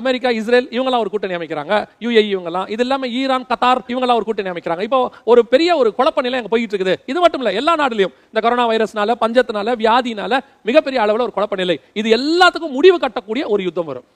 அமெரிக்கா, இஸ்ரேல் இவங்கெல்லாம் ஒரு கூட்டணி அமைக்கிறாங்க. யுஏஇ இவங்கெல்லாம், இது இல்லாமல் ஈரான், கத்தார் இவங்கெல்லாம் ஒரு கூட்டணி அமைக்கிறாங்க. இப்போ ஒரு பெரிய ஒரு குழப்ப நிலை அங்கே போயிட்டு இருக்குது. இது மட்டும் இல்லை, எல்லா நாடுலையும் இந்த கொரோனா வைரஸ்னால, பஞ்சத்தினால, வியாதினால மிகப்பெரிய அளவில் ஒரு குழப்ப நிலை. இது எல்லாத்துக்கும் முடிவு கட்டக்கூடிய ஒரு யுத்தம் வரும்.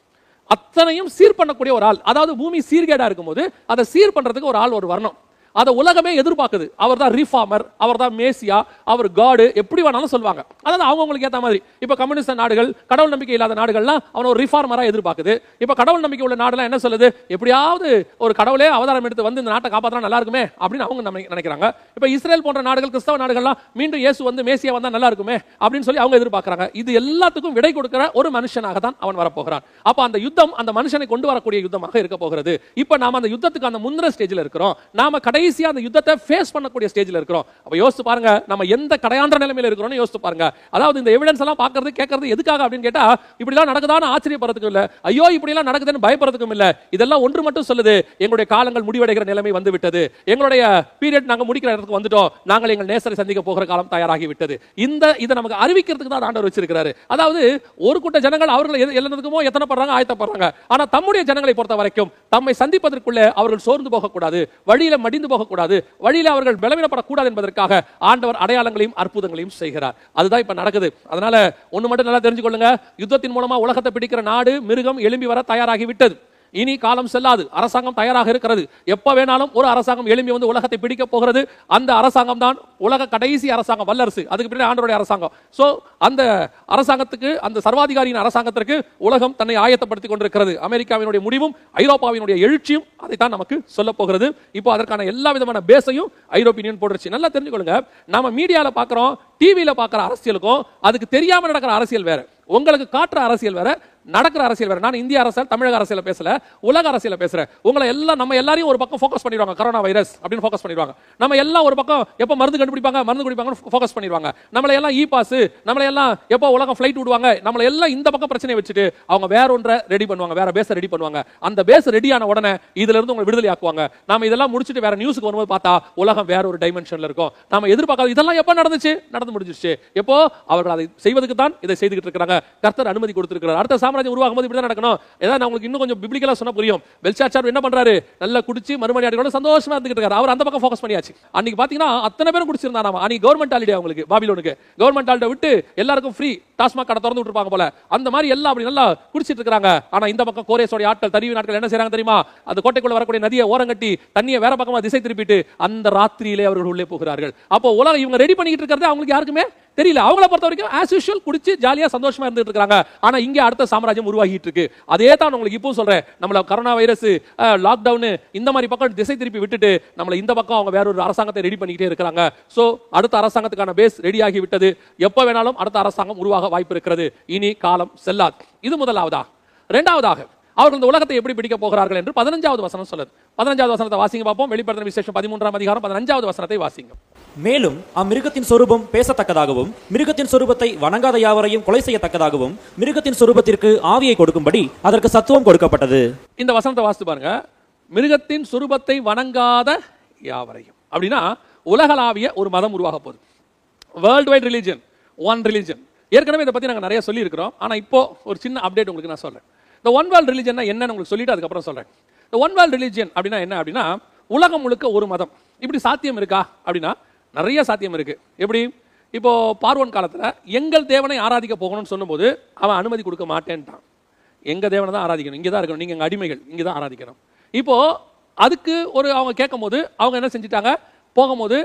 அத்தனையும் சீர் பண்ணக்கூடிய ஒரு ஆள், அதாவது பூமி சீர்கேடா இருக்கும்போது அதை சீர் பண்றதுக்கு ஒரு ஆள் ஒரு வரணும். அதை உலகமே எதிர்பார்க்குது. அவர் தான் ரீஃபார்மர், அவர் தான் மேசியா, அவர் காடு, எப்படி வேணாலும் சொல்லுவாங்க. அதாவது அவங்களுக்கு ஏற்ற மாதிரி இப்போ கம்யூனிஸ்ட் நாடுகள், கடவுள் நம்பிக்கை இல்லாத நாடுகள்லாம் அவன் ஒரு ரீஃபார்மராக எதிர்பார்க்குது. இப்போ கடவுள் நம்பிக்கை உள்ள நாடுலாம் என்ன சொல்லுது, எப்படியாவது ஒரு கடவுளே அவதாரம் எடுத்து வந்து இந்த நாட்டை காப்பாற்றினா நல்லா இருக்குமே அப்படின்னு அவங்க நினைக்கிறாங்க. இப்போ இஸ்ரேல் போன்ற நாடுகள், கிறிஸ்தவ நாடுகள்லாம் மீண்டும் இயேசு வந்து மேசியா வந்தால் நல்லா இருக்குமே அப்படின்னு சொல்லி அவங்க எதிர்பார்க்குறாங்க. இது எல்லாத்துக்கும் விடை கொடுக்கிற ஒரு மனுஷனாக தான் அவன் வரப்போகிறான். அப்போ அந்த யுத்தம் அந்த மனுஷனை கொண்டு வரக்கூடிய யுத்தமாக இருக்க போகிறது. இப்போ நாம் அந்த யுத்தத்துக்கு அந்த முந்திர ஸ்டேஜில் இருக்கிறோம். நாம கடை ஈஸியா அந்த யுத்தத்தை ஃபேஸ் பண்ணக்கூடிய ஸ்டேஜில் இருக்கிறோம். அப்போ யோசிச்சு பாருங்க, நம்ம எந்த கடையாந்திர நிலைமையில் இருக்கிறோம்னு யோசிச்சு பாருங்க. அதாவது இந்த எவிடன்ஸ் எல்லாம் பார்க்கறது, கேட்கறது எதுக்காக அப்படின்னு கேட்டா, இப்படிலாம் நடக்குதான்னு ஆச்சரியப்படுறதுக்கும் இல்லை, ஐயோ இப்படிலாம் நடக்குதுன்னு பயப்படுறதுக்கும் இல்லை. இதெல்லாம் ஒன்று மட்டும் சொல்லுது, எங்களுடைய காலங்கள் முடிவடைகிற நிலைமை வந்து விட்டது, எங்களுடைய பீரியட் நாங்கள் முடிக்கிற இடத்துக்கு வந்துட்டோம், நாங்கள் எங்கள் நேசரை சந்திக்க போகிற காலம் தயாராகி விட்டது. இந்த இதை நமக்கு அறிவிக்கிறதுக்கு தான் ஆண்டவர் வச்சிருக்கிறாரு. அதாவது ஒரு கூட்ட ஜனங்கள் அவர்கள் எல்லாத்துக்குமோ எத்தனை படுறாங்க, ஆயத்தப்படுறாங்க. ஆனால் தம்முடைய ஜனங்களை பொறுத்த வரைக்கும் தம்மை சந்திப்பதற்குள்ளே அவர்கள் சோர்ந்து போகக்கூடாது, வழியில மடிந்து போகக்கூடாது, வழியில் அவர்கள் பலவீனப்படக்கூடாது என்பதற்காக ஆண்டவர் அடையாளங்களையும் அற்புதங்களையும் செய்கிறார். அதுதான் இப்ப நடக்குது. அதனால ஒண்ணு மட்டும் நல்லா தெரிஞ்சுக்கொள்ளுங்க, யுத்தத்தின் மூலமா உலகத்தை பிடிக்கிற நாடு மிருகம் எழும்பி வர தயாராகி விட்டது. இனி காலம் செல்லாது. அரசாங்கம் தயாராக இருக்கிறது. எப்ப வேணாலும் ஒரு அரசாங்கம் எழும்பி வந்து உலகத்தை பிடிக்க போகிறது. அந்த அரசாங்கம் தான் உலக கடைசி அரசாங்கம், வல்லரசு, அதுக்கு பின்னாடி ஆண்டவருடைய அரசாங்கம். ஸோ அந்த அரசாங்கத்துக்கு, அந்த சர்வாதிகாரியின் அரசாங்கத்திற்கு உலகம் தன்னை ஆயத்தப்படுத்திக் கொண்டிருக்கிறது. அமெரிக்காவினுடைய முடிவும் ஐரோப்பாவினுடைய எழுச்சியும் அதைத்தான் நமக்கு சொல்ல போகிறது. இப்போ அதற்கான எல்லா விதமான பேசையும் ஐரோப்பிய யூனியன் போட்டுருச்சு. நல்லா தெரிஞ்சுக்கொள்ளுங்க, நம்ம மீடியாவில் பார்க்குறோம், டிவியில் பார்க்குற அரசியலுக்கும் அதுக்கு தெரியாமல் நடக்கிற அரசியல் வேற, உங்களுக்கு காட்டுற அரசியல் வேற, நடக்கிற அரசியல் வேற. நான் இந்திய அரசியல், தமிழக அரசியல் பேசல, உலக அரசியல் பேசுறேன். உங்களை எல்லாம் நம்ம எல்லாரையும் ஒரு பக்கம் ஃபோக்கஸ் பண்ணிடுவாங்க, கொரோனா வைரஸ் அப்படின்னு ஃபோக்கஸ் பண்ணிடுவாங்க. நம்ம எல்லாம் ஒரு பக்கம் எப்போ மருந்து கண்டுபிடிப்பாங்க, மருந்து குடிப்பாங்கன்னு ஃபோக்கஸ் பண்ணிடுவாங்க. நம்மளை எல்லாம் இ பாஸ், நம்மளை எல்லாம் எப்போ உலகம் ஃப்ளைட் விடுவாங்க, நம்மளை எல்லாம் இந்த பக்கம் பிரச்சனையை வச்சுட்டு அவங்க வேற ஒன்றை ரெடி பண்ணுவாங்க, வேற பேச ரெடி பண்ணுவாங்க. அந்த பேச ரெடியான உடனே இதுல இருந்து உங்களை விடுதலை ஆக்குவாங்க. நாம இதெல்லாம் முடிச்சுட்டு வேற நியூஸுக்கு வரும்போது பார்த்தா உலகம் வேற ஒரு டைமென்ஷன்ல இருக்கும். நாம எதிர்பார்க்காத இதெல்லாம் எப்போ நடந்துச்சு, நடந்து முடிஞ்சிருச்சு. எப்போ அவர்கள் அதை செய்வதற்கு தான் இதை செய்துக்கிட்டு இருக்கிறாங்க. கர்த்தர் அனுமதி கொடுத்திருக்கிறார். அடுத்த சாம்ராஜ்யம் உருவாகும் போது இப்படிதான் நடக்கணும். ஏதாவது உங்களுக்கு இன்னும் கொஞ்சம் பிப்ளிக்கலா சொன்னா புரியும். பெல்சாட்சார் என்ன பண்றாரு, நல்லா குடிச்சு மறுமணி ஆடியோட சந்தோஷமா இருந்துட்டு இருக்காரு. அவர் அந்த பக்கம் ஃபோக்கஸ் பண்ணியாச்சு. அன்னைக்கு பாத்தீங்கன்னா அத்தனை பேரும் குடிச்சிருந்தாராம். அன்னைக்கு கவர்மெண்ட் ஹாலிடே அவங்களுக்கு, பாபிலோனுக்கு கவர்மெண்ட் ஹாலிடே விட்டு எல்லாருக்கும் ஃப்ரீ, டாஸ்மாக் கடை திறந்து விட்டுருப்பாங்க போல. அந்த மாதிரி எல்லாம் அப்படி நல்லா குடிச்சிட்டு இருக்காங்க. ஆனா இந்த பக்கம் கோரேசோட ஆட்கள், தருவி நாட்கள் என்ன செய்யறாங்க தெரியுமா, அந்த கோட்டைக்குள்ள வரக்கூடிய நதியை ஓரங்கட்டி தண்ணியை வேற பக்கமா திசை திருப்பிட்டு அந்த ராத்திரியிலே அவர்கள் உள்ளே போகிறார்கள். அப்போ உலக இவங்க ரெடி பண்ணிட்டு இருக்கிறது அவங்களுக்கு யாருக்குமே தெரியல. அவங்கள பொறுத்த வரைக்கும் ஆஸ் யூஷுவல் குடிச்சு ஜாலியா சந்தோஷமா இருந்துட்டு இருக்காங்க. ஆனா இங்க அடுத்த சாம்ராஜ்யம் உருவாகிட்டு இருக்கு. அதே தான் உங்களுக்கு இப்போ சொல்றேன், நம்மள கொரோனா வைரஸ், லாக்டவுன் இந்த மாதிரி பக்கம் திசை திருப்பி விட்டுட்டு நம்மள இந்த பக்கம் அவங்க வேற ஒரு அரசாங்கத்தை ரெடி பண்ணிக்கிட்டே இருக்கிறாங்க. ஸோ அடுத்த அரசாங்கத்துக்கான பேஸ் ரெடியாகி விட்டது. எப்ப வேணாலும் அடுத்த அரசாங்கம் உருவாக வாய்ப்பு இருக்கிறது. இனி காலம் செல்லாது. இது முதலாவதா. இரண்டாவதாக, அவர்கள் இந்த உலகத்தை எப்படி பிடிக்க போகிறார்கள் என்று பதினஞ்சாவது வசனம் சொல்லுது. பதினஞ்சாவது வசனத்தை வாசிங்க பார்ப்போம். வெளிப்படுத்தின விசேஷம் பதிமூன்றாம் அதிகாரம் பதினஞ்சாவது வசனத்தை வாசிங்க. மேலும் அம்மிருகத்தின் சொரூபம் பேசத்தக்கதாகவும், மிருகத்தின் சொரூபத்தை வணங்காத யாவரையும் கொலை செய்யத்தக்கதாகவும், மிருகத்தின் சொரூபத்திற்கு ஆவியை கொடுக்கும்படி அதற்கு சத்துவம் கொடுக்கப்பட்டது. இந்த வசனத்தை வாசித்து பாருங்க. மிருகத்தின் சொரூபத்தை வணங்காத யாவரையும் அப்படின்னா உலகளாவிய ஒரு மதம் உருவாக போகுது. World wide religion, one religion. ஏற்கனவே இதை பற்றி நாங்கள் நிறைய சொல்லியிருக்கிறோம். ஆனால் இப்போ ஒரு சின்ன அப்டேட் உங்களுக்கு நான் சொல்றேன். இந்த ஒன் வேர்ல்ட் ரிலிஜன்னா என்னன்னு உங்களுக்கு சொல்லிட்டு அதுக்கப்புறம் சொல்றேன். இந்த ஒன் வேர்ல்ட் ரிலிஜன் அப்படின்னா என்ன அப்படின்னா, உலகம் முழுக்க ஒரு மதம். இப்படி சாத்தியம் இருக்கா அப்படின்னா நிறைய சாத்தியம் இருக்கு. எப்படி இப்போ பார்வோன் காலத்துல எங்கள் தேவனை ஆராதிக்க போகணும்னு சொன்னபோது அவன் அனுமதி கொடுக்க மாட்டேன்ட்டான். எங்க தேவனை தான் ஆராதிக்கணும், இங்கே தான் இருக்கணும், நீங்க எங்க அடிமைகள், இங்கே தான் ஆராதிக்கணும். இப்போ அதுக்கு ஒரு அவங்க கேட்கும் போது அவங்க என்ன செஞ்சுட்டாங்க, போகும்போது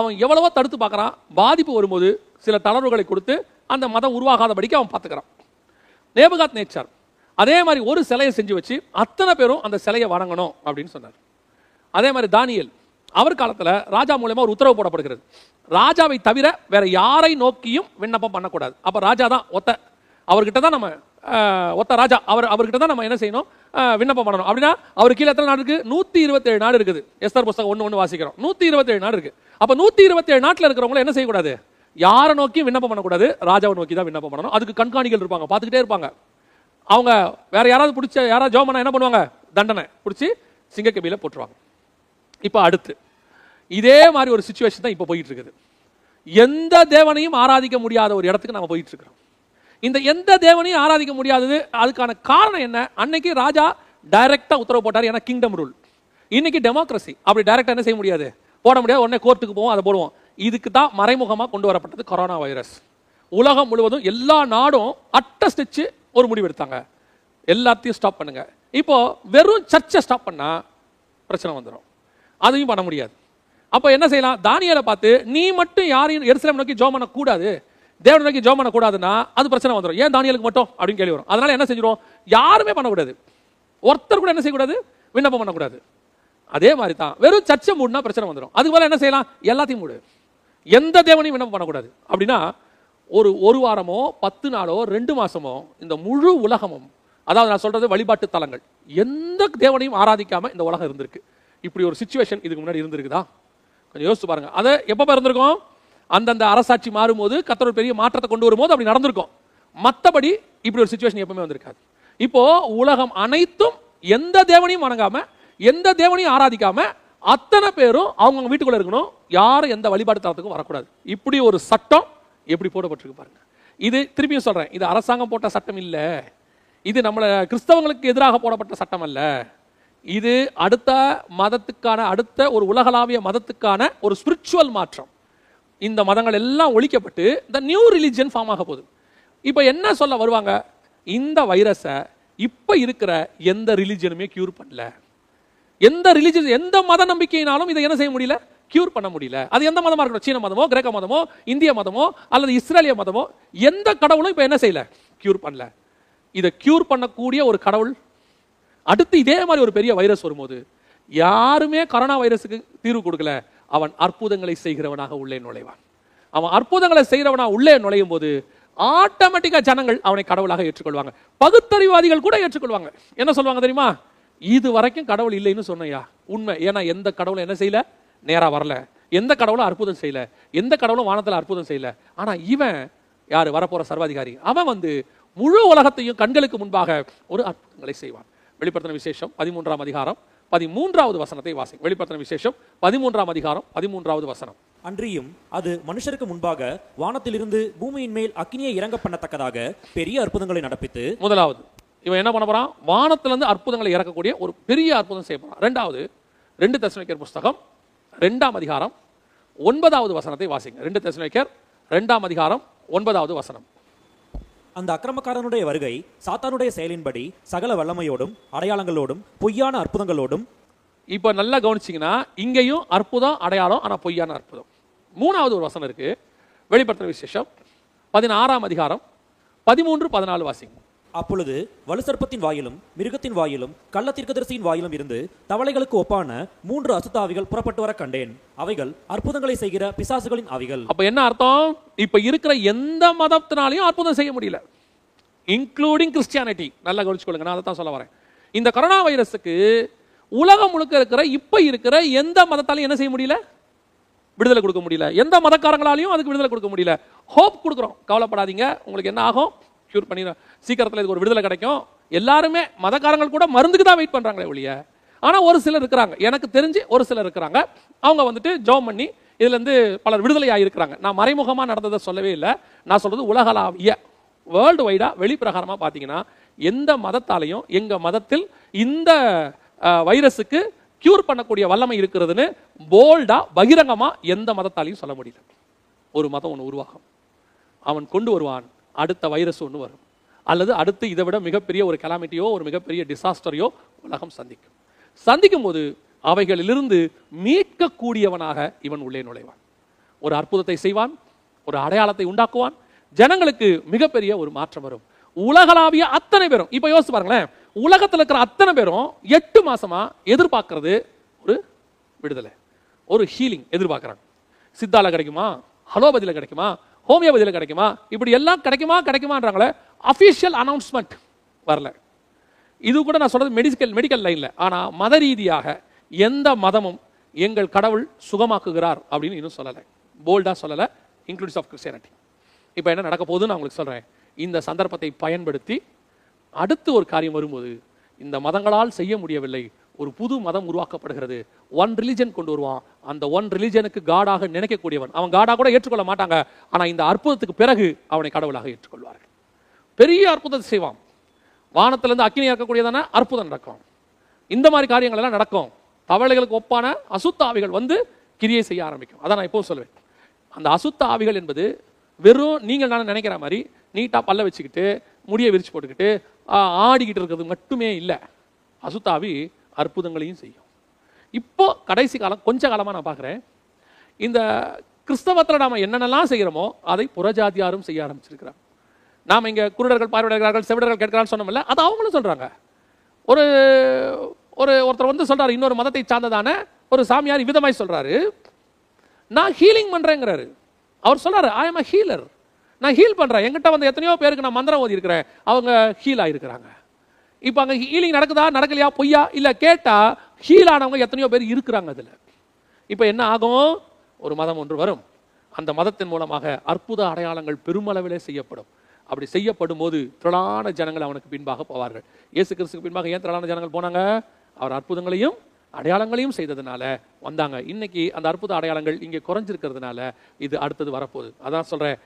அவன் எவ்வளவோ தடுத்து பார்க்குறான். பாதிப்பு வரும்போது சில தளர்வுகளை கொடுத்து அந்த மதம் உருவாகாதபடிக்கு அவன் பார்த்துக்கிறான். நேபுகாத் நேச்சார் அதே மாதிரி ஒரு சிலையை செஞ்சு வச்சு அத்தனை பேரும் அந்த சிலையை வணங்கணும் அப்படின்னு சொன்னார். அதே மாதிரி தானியேல், அவர் காலத்தில் ராஜா மூலமாக ஒரு உத்தரவு போடப்படுகிறது, ராஜாவை தவிர வேற யாரை நோக்கியும் விண்ணப்பம் பண்ணக்கூடாது. அப்போ ராஜா தான் ஒத்த, அவர்கிட்ட தான் நம்ம ஒத்த ராஜா, அவர் அவர்கிட்ட தான் நம்ம என்ன செய்யணும், விண்ணப்பம் பண்ணணும். அப்படின்னா அவர் கீழே எத்தனை நாடு இருக்குது, நூற்றி இருபத்தேழு நாடு இருக்குது. எஸ்தர் புஸ்தகம் ஒன்று ஒன்று வாசிக்கிறோம். நூற்றி இருபத்தேழு நாடு இருக்குது. அப்போ நூற்றி இருபத்தேழு நாட்டில் இருக்கிறவங்கள என்ன செய்யக்கூடாது, யாரை நோக்கியும் விண்ணப்பம் பண்ணக்கூடாது, ராஜாவை நோக்கி தான் விண்ணப்பம் பண்ணணும். அதுக்கு கண்காணிகள் இருப்பாங்க, பார்த்துக்கிட்டே இருப்பாங்க. அவங்க வேற யாராவது பிடிச்ச யாராவது ஜோம் பண்ணா என்ன பண்ணுவாங்க, தண்டனை பிடிச்சி சிங்கக்கபியில போட்டுருவாங்க. இப்போ அடுத்து இதே மாதிரி ஒரு சுச்சுவேஷன் தான் இப்போ போயிட்டு இருக்குது. எந்த தேவனையும் ஆராதிக்க முடியாத ஒரு இடத்துக்கு நம்ம போயிட்டு இருக்கிறோம். இந்த எந்த தேவனையும் ஆராதிக்க முடியாதது அதுக்கான காரணம் என்ன? அன்னைக்கு ராஜா டைரக்டா உத்தரவு போட்டார், ஏன்னா கிங்டம் ரூல். இன்னைக்கு டெமோக்ரஸி, அப்படி டைரக்டா என்ன செய்ய முடியாது, போட முடியாது, உடனே கோர்ட்டுக்கு போவோம், அதை போடுவோம். இதுக்கு தான் மறைமுகமாக கொண்டு வரப்பட்டது கொரோனா வைரஸ். உலகம் முழுவதும் எல்லா நாடும் அட்டஸ்டிச்சு ஒரு முடிவு எடுத்தாங்க, எல்லாத்தையும் ஸ்டாப் பண்ணுங்க. இப்போ வெறும் சர்ச்சை ஸ்டாப் பண்ணா பிரச்சனை வந்துடும், அதையும் பண்ண முடியாது. அப்போ என்ன செய்யலாம், தானியேலை பார்த்து நீ மட்டும் யாரையும் எருசலேம் நோக்கி ஜோம் பண்ணக்கூடாது, தேவன் நோக்கி ஜோம் பண்ணக்கூடாதுன்னா அது பிரச்சனை வந்துடும். ஏன் தானியேலுக்கு மட்டும் அப்படின்னு கேள்வி வரும். அதனால என்ன செஞ்சிடும், யாருமே பண்ணக்கூடாது, ஒருத்தர் கூட என்ன செய்யக்கூடாது, விண்ணப்பம் பண்ணக்கூடாது. அதே மாதிரி தான் வெறும் சர்ச்சை மூடுனா பிரச்சனை வந்துடும். அதுக்கு மேலே என்ன செய்யலாம், எல்லாத்தையும் மூடு, எந்த தேவனையும் விண்ணப்பம் பண்ணக்கூடாது. அப்படின்னா ஒரு ஒரு வாரமோ பத்து நாளோ ரெண்டு மாசமோ இந்த முழு உலகமும், அதாவது நான் சொல்றது வழிபாட்டு தலங்கள், எந்த தேவனையும் ஆராதிக்காம இந்த உலகம் இருந்திருக்கு. இப்படி ஒரு சுச்சுவேஷன் இதுக்கு முன்னாடி இருந்திருக்குதா? கொஞ்சம் யோசிச்சு பாருங்க. அதை எப்போ இருந்திருக்கும், அந்தந்த அரசாட்சி மாறும்போது கர்த்தர் ஒரு பெரிய மாற்றத்தை கொண்டு வரும்போது அப்படி நடந்திருக்கும். மற்றபடி இப்படி ஒரு சுச்சுவேஷன் எப்பவுமே வந்திருக்காது. இப்போ உலகம் அனைத்தும் எந்த தேவனையும் வணங்காம எந்த தேவனையும் ஆராதிக்காம அத்தனை பேரும் அவங்க வீட்டுக்குள்ள இருக்கணும், யாரும் எந்த வழிபாட்டு தலத்துக்கும் வரக்கூடாது. இப்படி ஒரு சட்டம் எப்படி போடப்பட்டிருக்கு பாருங்க. இது திருப்பியும் சொல்றேன், இது அரசாங்கம் போட்ட சட்டம் இல்ல, இது நம்மள கிறிஸ்தவங்களுக்கு எதிராக போடப்பட்ட சட்டம் அல்ல, இது அடுத்த மதத்துக்கான, அடுத்த ஒரு உலகளாவிய மதத்துக்கான ஒரு ஸ்பிரிச்சுவல் மாற்றம். இந்த மதங்கள் எல்லாம் ஒழிக்கப்பட்டு த நியூ ரிலிஜியன் ஃபார்ம் ஆக போகுது. இப்போ என்ன சொல்ல வருவாங்க, இந்த வைரஸை இப்போ இருக்கிற எந்த ரிலிஜியனுமே கியூர் பண்ணல, எந்த ரிலிஜியன் எந்த மத நம்பிக்கையினாலும் இதை என்ன செய்ய முடியல, கியூர் பண்ண முடியல. அது எந்த மதமா இருக்கணும், சீன மதமோ கிரேக்க மதமோ இந்திய மதமோ அல்லது இஸ்ரேலிய மதமோ, எந்த கடவுளும் இப்போ என்ன செய்யல, கியூர் பண்ணல. இதை கியூர் பண்ணக்கூடிய ஒரு கடவுள், அடுத்து இதே மாதிரி ஒரு பெரிய வைரஸ் வரும்போது யாருமே கொரோனா வைரஸுக்கு தீர்வு கொடுக்கல, அவன் அற்புதங்களை செய்கிறவனாக உள்ளே நுழைவான். அவன் அற்புதங்களை செய்கிறவனாக உள்ளே நுழையும் போது ஆட்டோமேட்டிக்கா ஜனங்கள் அவனை கடவுளாக ஏற்றுக்கொள்வாங்க. பகுத்தறிவாதிகள் கூட ஏற்றுக்கொள்வாங்க. என்ன சொல்லுவாங்க தெரியுமா, இது வரைக்கும் கடவுள் இல்லைன்னு சொன்னையா உண்மை, ஏன்னா எந்த கடவுளும் என்ன செய்யல, நேரா வரல, எந்த கடவுளும் அற்புதம் செய்யல, எந்த கடவுளும் வானத்தில் அற்புதம் செய்யல. ஆனா இவன் யாரு, வரப்போற சர்வாதிகாரி, அவன் வந்து முழு உலகத்தையும் கண்களுக்கு முன்பாக ஒரு அற்புதங்களை செய்வான். வெளிப்படுத்தின விசேஷம் பதிமூன்றாம் அதிகாரம் பதிமூன்றாவது வசனத்தை வாசி. வெளிப்படுத்தின விசேஷம் பதிமூன்றாம் அதிகாரம் பதிமூன்றாவது வசனம். அன்றியும் அது மனுஷருக்கு முன்பாக வானத்திலிருந்து பூமியின் மேல் அக்கினியை இறங்க பண்ணத்தக்கதாக பெரிய அற்புதங்களை நடப்பித்து. முதலாவது இவன் என்ன பண்ண போறான், வானத்திலிருந்து அற்புதங்களை இறக்கக்கூடிய ஒரு பெரிய அற்புதம் செய்ய போறான். ரெண்டாவது, ரெண்டு தெசலோனிக்கேயர் புஸ்தகம் ரெண்டாம் அதிகாரம் ஒன்பதாவது வசனத்தை வாசிங்க. ரெண்டு தெசலோனிக்கேயர் ரெண்டாம் அதிகாரம் ஒன்பதாவது வசனம். அந்த அக்கிரமக்காரனுடைய வருகை சாத்தானுடைய செயலின்படி சகல வல்லமையோடும் அடையாளங்களோடும் பொய்யான அற்புதங்களோடும். இப்போ நல்லா கவனிச்சிங்கன்னா இங்கேயும் அற்புதம் அடையாளம், ஆனால் பொய்யான அற்புதம். மூணாவது ஒரு வசனம் இருக்குது, வெளிப்படுத்தின விசேஷம் பதினாறாம் அதிகாரம் பதிமூன்று பதினாலு வாசிங்க. அப்பொழுது வலுசற்பத்தின் வாயிலும் மிருகத்தின் வாயிலும் கள்ள தீர்க்கதரிசியின் வாயிலும் இருந்து தவளைகளுக்கு ஒப்பான மூன்று அசுத்தாவிகள் புறப்பட்டு வர கண்டேன், அவைகள் அற்புதங்களை செய்கிற பிசாசுகளின் அவைகள். அப்ப என்ன அர்த்தம், இப்ப இருக்கிற எந்த மதத்தினாலையும் அற்புதம் செய்ய முடியல, இன்க்ளூடிங் கிறிஸ்டியானிட்டி. நல்லா கவனிச்சுக்கொள்ளுங்க, நான் அதை தான் சொல்ல வரேன். இந்த கொரோனா வைரஸுக்கு உலகம் முழுக்க இருக்கிற இப்ப இருக்கிற எந்த மதத்தாலையும் என்ன செய்ய முடியல, விடுதலை கொடுக்க முடியல, எந்த மதக்காரங்களாலையும் அதுக்கு விடுதலை கொடுக்க முடியல. ஹோப் கொடுக்குறோம், கவலைப்படாதீங்க, உங்களுக்கு என்ன ஆகும், கியூர் பண்ணி சீக்கிரத்தில் இதுக்கு ஒரு விடுதலை கிடைக்கும். எல்லாருமே மதக்காரங்கள் கூட மருந்துக்கு தான் வெயிட் பண்றாங்களே ஒழிய. ஆனா ஒரு சிலர் இருக்கிறாங்க, எனக்கு தெரிஞ்சு ஒரு சிலர் இருக்கிறாங்க, அவங்க வந்துட்டு ஜோம் பண்ணி இதுல இருந்து பலர் விடுதலை ஆகியிருக்கிறாங்க. நான் மறைமுகமா நடந்ததை சொல்லவே இல்லை, நான் சொல்றது உலகளாவிய வேர்ல்டு வைடா வெளிப்பிரகாரமா பாத்தீங்கன்னா எந்த மதத்தாலையும் எங்க மதத்தில் இந்த வைரஸுக்கு கியூர் பண்ணக்கூடிய வல்லமை இருக்கிறதுன்னு போல்டா பகிரங்கமா எந்த மதத்தாலையும் சொல்ல முடியல. ஒரு மதம் ஒன்று உருவாகும், அவன் கொண்டு வருவான் அடுத்த வைரஸ் ஒன்று வரும், அல்லது அடுத்து இதை விட மிகப்பெரிய ஒரு கலாமிட்டியோ ஒரு மிகப்பெரிய டிசாஸ்டரையோ உலகம் சந்திக்கும். சந்திக்கும் போது அவைகளிலிருந்து மீட்கக்கூடியவனாக இவன் உள்ளே நுழைவான், ஒரு அற்புதத்தை செய்வான், ஒரு அடையாளத்தை உண்டாக்குவான், ஜனங்களுக்கு மிகப்பெரிய ஒரு மாற்றம் வரும். உலகளாவிய அத்தனை பேரும் இப்போ யோசிச்சு பாருங்களேன், உலகத்தில் இருக்கிற அத்தனை பேரும் எட்டு மாசமா எதிர்பார்க்கறது ஒரு விடுதலை, ஒரு ஹீலிங் எதிர்பார்க்குறாங்க. சித்தால கிடைக்குமா, ஹலோபதியில் கிடைக்குமா, ஹோமியோபதியில் கிடைக்குமா, இப்படி எல்லாம் கிடைக்குமா கிடைக்குமான்றாங்களே, அஃபிஷியல் அனௌன்ஸ்மெண்ட் வரல. இது கூட நான் சொல்றது மெடிக்கல் மெடிக்கல் லைன்ல. ஆனால் மத ரீதியாக எந்த மதமும் எங்கள் கடவுள் சுகமாக்குகிறார் அப்படின்னு இன்னும் சொல்லலை, போல்டாக சொல்லலை, இன்க்ளூடிவ்ஸ் ஆஃப் கிறிஸ்டியானிட்டி. இப்போ என்ன நடக்க போகுதுன்னு நான் உங்களுக்கு சொல்கிறேன். இந்த சந்தர்ப்பத்தை பயன்படுத்தி அடுத்து ஒரு காரியம் வரும்போது இந்த மதங்களால் செய்ய முடியவில்லை, ஒரு புது மதம் உருவாக்கப்படுகிறது. ஒன் ரிலிஜன் கொண்டு வருவான். அந்த ஒன் ரிலிஜனுக்கு காடாக நினைக்கக்கூடியவன் அவன் காடாக கூட ஏற்றுக்கொள்ள மாட்டாங்க. ஆனால் இந்த அற்புதத்துக்கு பிறகு அவனை கடவுளாக ஏற்றுக்கொள்வார்கள். பெரிய அற்புதத்தை செய்வான். வானத்திலிருந்து அக்கினி இறக்கக்கூடியதான அற்புதம் நடக்கும். இந்த மாதிரி காரியங்கள் எல்லாம் நடக்கும். தவளைகளுக்கு ஒப்பான அசுத்த ஆவிகள் வந்து கிரியை செய்ய ஆரம்பிக்கும். அதான் நான் இப்போ சொல்லுவேன், அந்த அசுத்த ஆவிகள் என்பது வெறும் நீங்கள் நான் நினைக்கிற மாதிரி நீட்டாக பல்ல வச்சுக்கிட்டு முடியை விரிச்சு போட்டுக்கிட்டு ஆடிக்கிட்டு இருக்கிறது மட்டுமே இல்லை. அசுத்தாவி அற்புதங்களையும் செய்யும். இப்போ கடைசி காலம் கொஞ்ச காலமாக நான் பார்க்குறேன், இந்த கிறிஸ்தவத்தில் நாம் என்னென்னலாம் செய்கிறோமோ அதை புறஜாதியாரும் செய்ய ஆரம்பிச்சிருக்கிறார். நாம் இங்கே குருடர்கள் பார்வையிடுகிறார்கள், செவிடர்கள் கேட்கிறான்னு சொன்னோம்ல, அது அவங்களும் சொல்கிறாங்க. ஒரு ஒரு ஒருத்தர் வந்து சொல்கிறார், இன்னொரு மதத்தை சார்ந்ததான ஒரு சாமியார் விதமாய் சொல்கிறாரு, நான் ஹீலிங் பண்ணுறேங்கிறாரு. அவர் சொல்கிறாரு, ஐ எம் அ ஹீலர், நான் ஹீல் பண்ணுறேன். எங்கிட்ட வந்து எத்தனையோ பேருக்கு நான் மந்திரம் ஓதி இருக்கிறேன், அவங்க ஹீல் ஆகிருக்கிறாங்க. இப்போ அங்கே ஹீலிங் நடக்குதா நடக்கலையா பொய்யா இல்லை, கேட்டால் ஹீல் ஆனவங்க எத்தனையோ பேர் இருக்கிறாங்க. அதில் இப்போ என்ன ஆகும், ஒரு மதம் ஒன்று வரும், அந்த மதத்தின் மூலமாக அற்புத அடையாளங்கள் பெருமளவிலே செய்யப்படும். அப்படி செய்யப்படும் போது திரளான ஜனங்கள் அவனுக்கு பின்பாக போவார்கள். இயேசு கிறிஸ்துக்கு பின்பாக ஏன் திரளான ஜனங்கள் போனாங்க? அவர் அற்புதங்களையும் அடையாளங்களையும் செய்ததுனால வந்தாங்க. இன்னைக்கு அந்த அற்புத அடையாளங்கள் இங்கே குறைஞ்சிருக்கிறதுனால இது அடுத்தது வரப்போகுது. அதான் சொல்கிறேன்,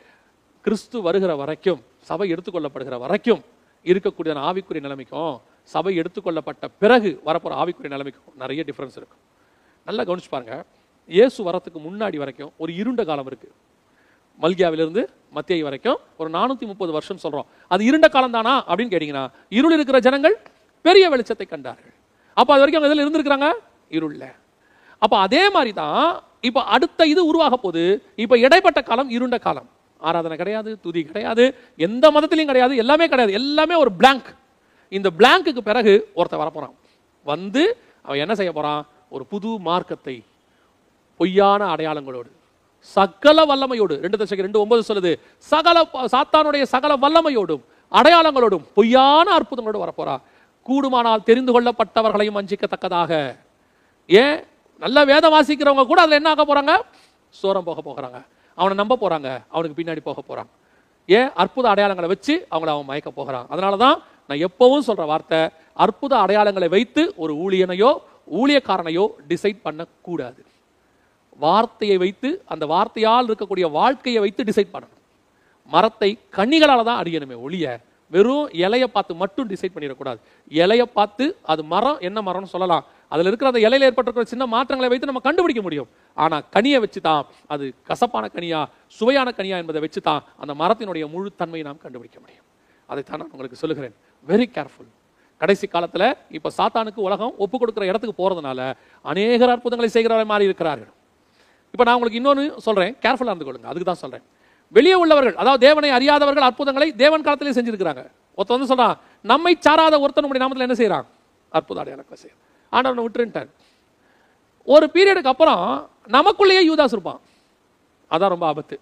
கிறிஸ்து வருகிற வரைக்கும், சபை எடுத்துக்கொள்ளப்படுகிற வரைக்கும் இருக்கக்கூடிய ஆவிக்குரிய நிலைமைக்கும் சபை எடுத்துக்கொள்ளப்பட்ட பிறகு வரப்போகிற ஆவிக்குரிய நிலைமைக்கும் நிறைய டிஃப்ரென்ஸ் இருக்கும். நல்லா கவனிச்சு பாருங்க. இயேசு வரத்துக்கு முன்னாடி வரைக்கும் ஒரு இருண்ட காலம் இருக்குது. மல்கியாவிலிருந்து மத்தேயு வரைக்கும் ஒரு நானூற்றி முப்பது வருஷம் சொல்கிறோம். அது இருண்ட காலம் தானா அப்படின்னு கேட்டிங்கன்னா, இருள் இருக்கிற ஜனங்கள் பெரிய வெளிச்சத்தை கண்டார்கள். அப்போ அது வரைக்கும் அவங்க இதில் இருந்துருக்கிறாங்க இருள்ல. அப்போ அதே மாதிரி தான் இப்போ அடுத்த இது உருவாக போது. இப்போ இடைப்பட்ட காலம் இருண்ட காலம், ஆராதனை கிடையாது, துதி கிடையாது, எந்த மதத்திலையும் கிடையாது, எல்லாமே கிடையாது, எல்லாமே ஒரு பிளாங்க். இந்த பிளாங்க்குக்கு பிறகு ஒருத்தர் வரப்போகிறான். வந்து அவன் என்ன செய்ய போகிறான், ஒரு புது மார்க்கத்தை பொய்யான அடையாளங்களோடு சகல வல்லமையோடு, ரெண்டு தசைக்கு ரெண்டு ஒன்பது சொல்லுது, சகல சாத்தானுடைய சகல வல்லமையோடும் அடையாளங்களோடும் பொய்யான அற்புதங்களோடு வரப்போகிறான். கூடுமானால் தெரிந்து கொள்ளப்பட்டவர்களையும் வஞ்சிக்கத்தக்கதாக. ஏன், நல்ல வேதம் வாசிக்கிறவங்க கூட அதில் என்ன ஆக போகிறாங்க, சோரம் போக போகிறாங்க. அவனை நம்ப போகிறாங்க, அவனுக்கு பின்னாடி போக போகிறாங்க. ஏன், அற்புத அடையாளங்களை வச்சு அவங்கள அவன் மயக்க போகிறான். அதனால தான் நான் எப்பவும் சொல்கிற வார்த்தை, அற்புத அடையாளங்களை வைத்து ஒரு ஊழியனையோ ஊழியக்காரனையோ டிசைட் பண்ணக்கூடாது. வார்த்தையை வைத்து, அந்த வார்த்தையால் இருக்கக்கூடிய வாழ்க்கையை வைத்து டிசைட் பண்ணணும். மரத்தை கனிகளால் தான் அறியணுமே ஒழிய வெறும் இலையை பார்த்து மட்டும் டிசைட் பண்ணிடக்கூடாது. இலையை பார்த்து அது மரம் என்ன மரம்னு சொல்லலாம், அதில் இருக்கிற அந்த இலையில் ஏற்பட்டிருக்கிற சின்ன மாற்றங்களை வைத்து நம்ம கண்டுபிடிக்க முடியும். ஆனால் கனியை வச்சு தான், அது கசப்பான கனியா சுவையான கனியா என்பதை வச்சு தான் அந்த மரத்தினுடைய முழு தன்மையை நாம் கண்டுபிடிக்க முடியும். அதைத்தான் நான் உங்களுக்கு சொல்லுகிறேன், வெரி கேர்ஃபுல். கடைசி காலத்தில் இப்போ சாத்தானுக்கு உலகம் ஒப்பு கொடுக்குற இடத்துக்கு போகிறதுனால அநேக அற்புதங்களை செய்கிற மாதிரி இருக்கிறார்கள். இப்போ நான் உங்களுக்கு இன்னொன்று சொல்கிறேன், கேர்ஃபுல்லாக இருந்து கொள்ளுங்க. அதுக்கு தான் சொல்கிறேன், வெளியே உள்ளவர்கள், அதாவது தேவனை அறியாதவர்கள் அற்புதங்களை தேவன் காலத்திலே செஞ்சிருக்கிறாங்க. ஒருத்தர் வந்து சொல்கிறான், நம்மை சாராத ஒருத்தர் நம்முடைய நாமத்தில் என்ன செய்கிறான், அற்புத அடையாளங்களை செய்கிறான். ஆண்டவனை விட்டுருன்ட்டார். ஒரு பீரியடுக்கு அப்புறம் நமக்குள்ளேயே யூதாஸ் இருப்பான். அதான் ரொம்ப ஆபத்து.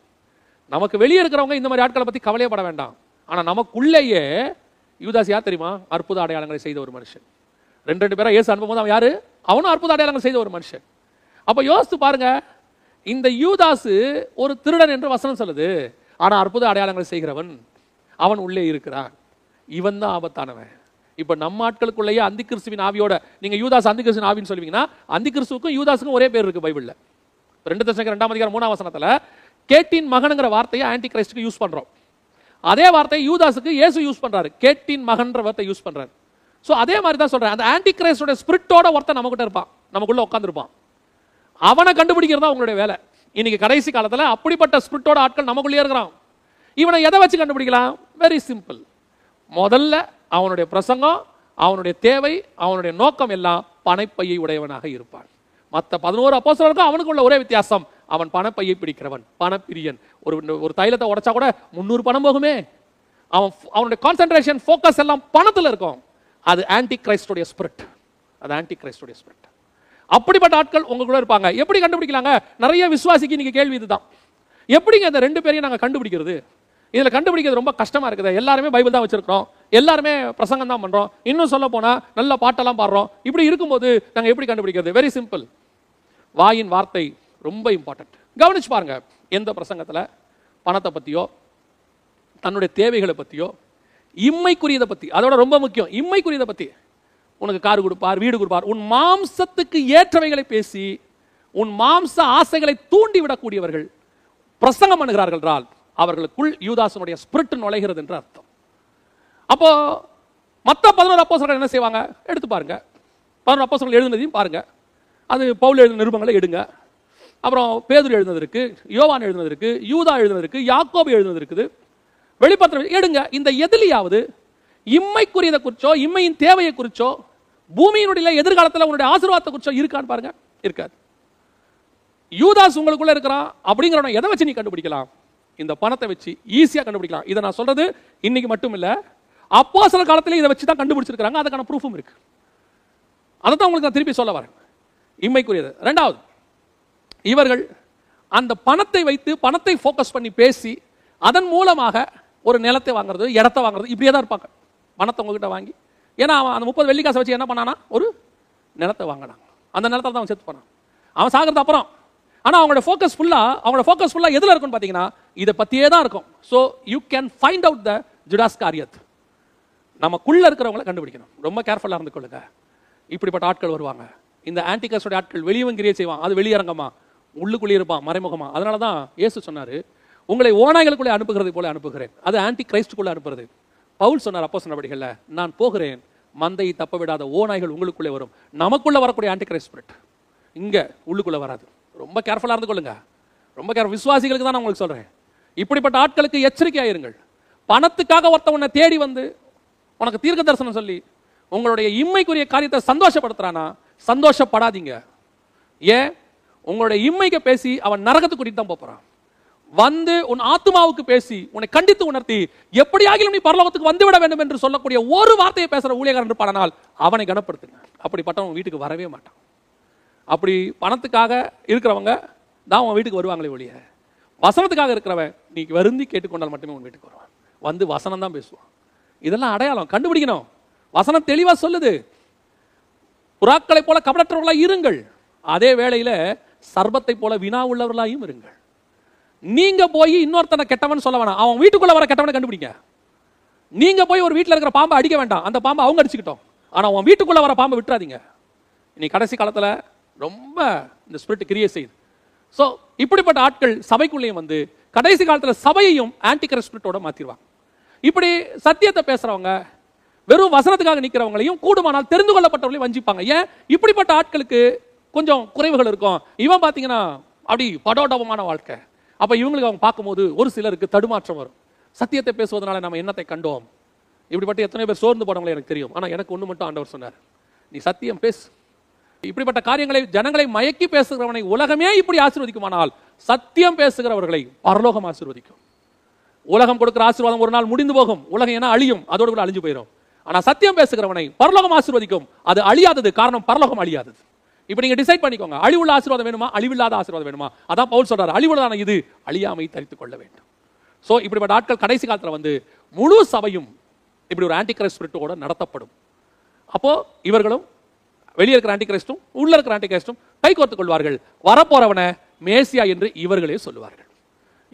நமக்கு வெளியே இருக்கிறவங்க இந்த மாதிரி ஆட்களை பற்றி கவலையப்பட வேண்டாம். ஆனால் நமக்குள்ளேயே யூதாஸ் யார் தெரியுமா, அற்புத அடையாளங்களை செய்த ஒரு மனுஷன். ரெண்டு ரெண்டு பேராக இயேசு அனுப்பும்போது அவன் யார், அவனும் அற்புத அடையாளங்கள் செய்த ஒரு மனுஷன். அப்போ யோசித்து பாருங்க, இந்த யூதாஸ் ஒரு திருடன் என்று வசனம் சொல்லுது, ஆனால் அற்புத அடையாளங்களை செய்கிறவன் அவன் உள்ளே இருக்கிறான். இவன் தான் ஆபத்தானவன். இப்போ நம்ம ஆட்களுக்குள்ளேயே அந்தி கிறிஸ்துவின் ஆவியோட, நீங்கள் யூதாஸ் அந்தி கிறிஸ்துவின் ஆவின்னு சொல்லுவீங்கன்னா, அந்தி கிறிஸ்துவுக்கும் யூதாஸுக்கும் ஒரே பேர் இருக்குது பைபிளில். ரெண்டு தசைக்கு ரெண்டாம் அதிகாரம் மூணாம் வசனத்தில் கேட்டின் மகனுங்கிற வார்த்தையை ஆன்டி கிரைஸ்டுக்கு யூஸ் பண்ணுறோம். அதே வார்த்தையை யூதாஸுக்கு இயேசு யூஸ் பண்ணுறாரு, கேட்டின் மகன்ற வார்த்தை யூஸ் பண்ணுறாரு. ஸோ அதே மாதிரி தான் சொல்கிறேன், அந்த ஆன்டி கிரைஸ்டோட ஸ்பிரிட்டோட ஒருத்தன் நம்மகிட்ட இருப்பான், நமக்குள்ளே உட்காந்துருப்பான். அவனை கண்டுபிடிக்கிறதா உங்களுடைய வேலை. இன்னைக்கு கடைசி காலத்தில் அப்படிப்பட்ட ஸ்பிரிட்டோட ஆட்கள் நமக்குள்ளேயே இருக்கிறான். இவனை எதை வச்சு கண்டுபிடிக்கலாம், வெரி சிம்பிள். முதல்ல அவனுடைய பிரசங்கம், அவனுடைய தேவை, அவனுடைய நோக்கம் எல்லாம் பணப்பையை உடையவனாக இருப்பான். மற்ற பதினோரு அப்போஸ்தலருக்கும் அவனுக்குள்ள ஒரே வித்தியாசம், அவன் பணப்பையை பிடிக்கிறவன், பணப்பிரியன். ஒரு ஒரு தைலத்தை உடைச்சா கூட முந்நூறு பணம் போகுமே. அவன் அவனுடைய கான்சென்ட்ரேஷன் ஃபோக்கஸ் எல்லாம் பணத்தில் இருக்கும். அது ஆன்டி கிரைஸ்டுடைய ஸ்பிரிட். அது ஆன்டி கிரைஸ்டுடைய ஸ்பிரிட். அப்படிப்பட்ட ஆட்கள் உங்களுக்குள்ள இருப்பாங்க. எப்படி கண்டுபிடிக்கலாங்க, நிறைய விசுவாசிக்கு இன்னைக்கு கேள்வி இதுதான், எப்படிங்க இந்த ரெண்டு பேரையும் நாங்கள் கண்டுபிடிக்கிறது, இதில் கண்டுபிடிக்கிறது ரொம்ப கஷ்டமாக இருக்குது, எல்லாருமே பைபிள் தான் வச்சுருக்கிறோம், எல்லாருமே பிரசங்கம் தான் பண்ணுறோம், இன்னும் சொல்ல போனால் நல்ல பாட்டெல்லாம் பாடுறோம், இப்படி இருக்கும்போது நாங்கள் எப்படி கண்டுபிடிக்கிறது? வெரி சிம்பிள், வாயின் வார்த்தை ரொம்ப இம்பார்ட்டன்ட். கவனிச்சு பாருங்கள், எந்த பிரசங்கத்தில் பணத்தை பற்றியோ தன்னுடைய தேவைகளை பற்றியோ இம்மைக்குரியதை பற்றி, அதோட ரொம்ப முக்கியம் இம்மைக்குரியதை பற்றி. உனக்கு கார் கொடுப்பார், வீடு கொடுப்பார், உன் மாம்சத்துக்கு ஏற்றவைகளை பேசி உன் மாம்ச ஆசைகளை தூண்டி விடக்கூடியவர்கள் பிரசங்கம் பண்ணுகிறார்கள் என்றால் அவர்களுக்குள் யூதாசனுடைய ஸ்பிரிட் நுழைகிறது என்று அர்த்தம். அப்போ மற்ற பதினோரு அப்போஸ்தலர்கள் என்ன செய்வாங்க எடுத்து பாருங்க, பதினோரு அப்போஸ்தலர்கள் எழுதுனதையும் பாருங்க, அது பவுல் எழுதின நிருபங்களை எடுங்க, அப்புறம் பேதுரு எழுதுனது இருக்கு, யோவான் எழுதுனது இருக்கு, யூதா எழுதுனது இருக்கு, யாக்கோபு எழுதுனது இருக்குது, வெளிப்பத்திரம் எடுங்க. இந்த எதிலையாவது இம்மைக்குரியதை குறிச்சோ இம்மையின் தேவையை குறிச்சோ பூமியினுடைய எதிர்காலத்தில் உன்னுடைய ஆசீர்வாதத்தை குறிச்சோ இருக்கான்னு பாருங்க, இருக்காது. யூதாஸ் உங்களுக்குள்ள இருக்கிறான் அப்படிங்கிறவன எதை வச்சு நீ கண்டுபிடிக்கலாம்? இந்த பணத்தை வச்சு ஈஸியாக கண்டுபிடிக்கலாம். இதை நான் சொல்றது இன்னைக்கு மட்டும் இல்லை, அப்போ சில காலத்திலே இதை வச்சு தான் கண்டுபிடிச்சிருக்கிறாங்க, அதுக்கான ப்ரூஃபும் இருக்கு. அதை தான் உங்களுக்கு நான் திருப்பி சொல்ல வரேன், இம்மைக்குரியது. ரெண்டாவது, இவர்கள் அந்த பணத்தை வைத்து பணத்தை ஃபோக்கஸ் பண்ணி பேசி அதன் மூலமாக ஒரு நிலத்தை வாங்குறது, இடத்தை வாங்குறது, இப்படியே தான் இருப்பாங்க. பணத்தை உங்ககிட்ட வாங்கி, ஏன்னா அவன் அந்த முப்பது வெள்ளிக்காசை வச்சு என்ன பண்ணானா ஒரு நிலத்தை வாங்கினான், அந்த நிலத்தை தான் அவன் சேர்த்து போனான், அவன் சாகிறது அப்புறம். ஆனால் அவங்களோட ஃபோக்கஸ் ஃபுல்லாக அவங்களோட ஃபோக்கஸ் ஃபுல்லாக எதில் இருக்குன்னு பார்த்தீங்கன்னா இதை பற்றியே தான் இருக்கும். So you can find out the Judas காரியத், நமக்குள்ளே இருக்கிறவங்கள கண்டுபிடிக்கணும். ரொம்ப கேர்ஃபுல்லாக இருந்துக்கொள்ளுங்க, இப்படிப்பட்ட ஆட்கள் வருவாங்க. இந்த ஆன்டிகாஸ்டோடைய ஆட்கள் வெளியவன் கிரியே செய்வான், அது வெளியரங்கமா உள்ளுக்குள்ளே இருப்பான் மறைமுகமாக. அதனால தான் இயேசு சொன்னார், உங்களை ஓநாய்களுக்குள்ளே அனுப்புகிறது போல அனுப்புகிறேன், அது ஆன்டி கிரைஸ்டுக்குள்ளே அனுப்புறது. பவுல் சொன்னார் அப்போ சொன்னபடிகளில், நான் போகிறேன், மந்தையை தப்ப விடாத ஓநாய்கள் உங்களுக்குள்ளே வரும். நமக்குள்ளே வரக்கூடிய ஆன்டி கிரைஸ்ட் ஸ்பிரிட் இங்கே உள்ளுக்குள்ளே வராது. ரொம்ப கேர்ஃபுல்லாக இருந்துக்கொள்ளுங்க, ரொம்ப கேர். விசுவாசிகளுக்கு தான் நான் உங்களுக்கு சொல்கிறேன், இப்படிப்பட்ட ஆட்களுக்கு எச்சரிக்கையாயிருங்கள். பணத்துக்காக ஒருத்த உன்னை தேடி வந்து உனக்கு தீர்க்க தரிசனம் சொல்லி உங்களுடைய இம்மைக்குரிய காரியத்தை சந்தோஷப்படுத்துறானா, சந்தோஷப்படாதீங்க. ஏன்? உங்களுடைய இம்மைக்கு பேசி அவன் நரகத்துக்கு கூட்டிட்டு தான் போறான். வந்து உன் ஆத்மாவுக்கு பேசி உன்னை கண்டித்து உணர்த்தி எப்படியாகிலும் நீ பரலோகத்துக்கு வந்துவிட வேண்டும் என்று சொல்லக்கூடிய ஒரு வார்த்தையை பேசுற ஊழியக்காரன் இருப்பானால் அவனை கனப்படுத்துங்க. அப்படிப்பட்டவன் வீட்டுக்கு வரவே மாட்டான். அப்படி பணத்துக்காக இருக்கிறவங்க தான் உன் வீட்டுக்கு வருவாங்களே ஒழிய, வசனத்துக்காக இருக்கிறவன் நீ வருந்தி கேட்டுக்கொண்டால் மட்டுமே உன் வீட்டுக்கு வருவான், வந்து வசனம் தான் பேசுவான். இதெல்லாம் அடையாளம், கண்டுபிடிக்கணும். வசனம் தெளிவா சொல்லுது, புறாக்களை போல கபடற்றவர்களாக இருங்கள், அதே வேளையில சர்பத்தை போல வினா உள்ளவர்களாயும் இருங்கள். நீங்க போய் இன்னொருத்தனை கெட்டவன் சொல்ல வேணாம், அவன் வீட்டுக்குள்ள வர கெட்டவனை கண்டுபிடிங்க. நீங்க போய் ஒரு வீட்டில் இருக்கிற பாம்பை அடிக்க வேண்டாம், அந்த பாம்பை அவங்க அடிச்சுக்கிட்டோம், ஆனால் அவன் வீட்டுக்குள்ள வர பாம்பை விட்டுறாதீங்க. நீ கடைசி காலத்தில் ரொம்ப இந்த ஸ்பிரிட் கிரியேட் செய்யுது. ஸோ இப்படிப்பட்ட ஆட்கள் சபைக்குள்ளேயும் வந்து கடைசி காலத்தில் சபையையும் ஆன்டி கிரைஸ்ட் ஸ்பிரிட்டோட மாத்திடுவாங்க. இப்படி சத்தியத்தை பேசுறவங்க, வெறும் வசனத்துக்காக நிற்கிறவங்களையும் கூடுமானால் தெரிந்து கொள்ளப்பட்டவர்களையும் வஞ்சிப்பாங்க. ஏன்? இப்படிப்பட்ட ஆட்களுக்கு கொஞ்சம் குறைவுகள் இருக்கும். இவன் பார்த்தீங்கன்னா அப்படி படோடபமான வாழ்க்கை. அப்போ இவங்களுக்கு அவங்க பார்க்கும்போது ஒரு சிலருக்கு தடுமாற்றம் வரும். சத்தியத்தை பேசுவதனால நம்ம என்னத்தை கண்டோம்? இப்படிப்பட்ட எத்தனை பேர் சோர்ந்து போனவங்களே எனக்கு தெரியும். ஆனால் எனக்கு ஒன்று மட்டும் ஆண்டவர் சொன்னார், நீ சத்தியம் பேசு. இப்படிப்பட்ட காரியங்களை ஜனங்களை மயக்கி பேசுகிறவனை உலகமே இப்படி ஆசீர்வதிக்குமானால் சத்தியம் பேசுகிறவர்களை பரலோகம் ஆசீர்வதிக்கும். உலகம் கொடுக்குற ஆசீர்வாதம் ஒரு நாள் முடிந்து போகும். உலகம் ஏன்னா அழியும், அதோடு கூட அழிஞ்சு போயிடும். ஆனால் சத்தியம் பேசுகிறவனை பரலோகம் ஆசீர்வதிக்கும், அது அழியாதது, காரணம் பரலோகம் அழியாதது. இப்போ நீங்கள் டிசைட் பண்ணிக்கோங்க, அழிவுள்ள ஆசீர்வாதம் வேணுமா, அழிவில்லாத ஆசீர்வாதம் வேணுமா? அதான் பவுல் சொல்றாரு, அழிவுள்ளதான இது அழியாமை தரித்துக் கொள்ள வேண்டும். ஸோ இப்படிப்பட்ட ஆட்கள் கடைசி காலத்தில் வந்து முழு சபையும் இப்படி ஒரு ஆன்டி கிரைஸ்ட் ஸ்பிரிட்டோட நடத்தப்படும். அப்போ இவர்களும் வெளியே இருக்கிற ஆன்டி கிரைஸ்டும் உள்ள இருக்கிற ஆன்டி கிரைஸ்டும் கை கோர்த்துக் கொள்வார்கள். வரப்போறவனை மேசியா என்று இவர்களே சொல்லுவார்கள்,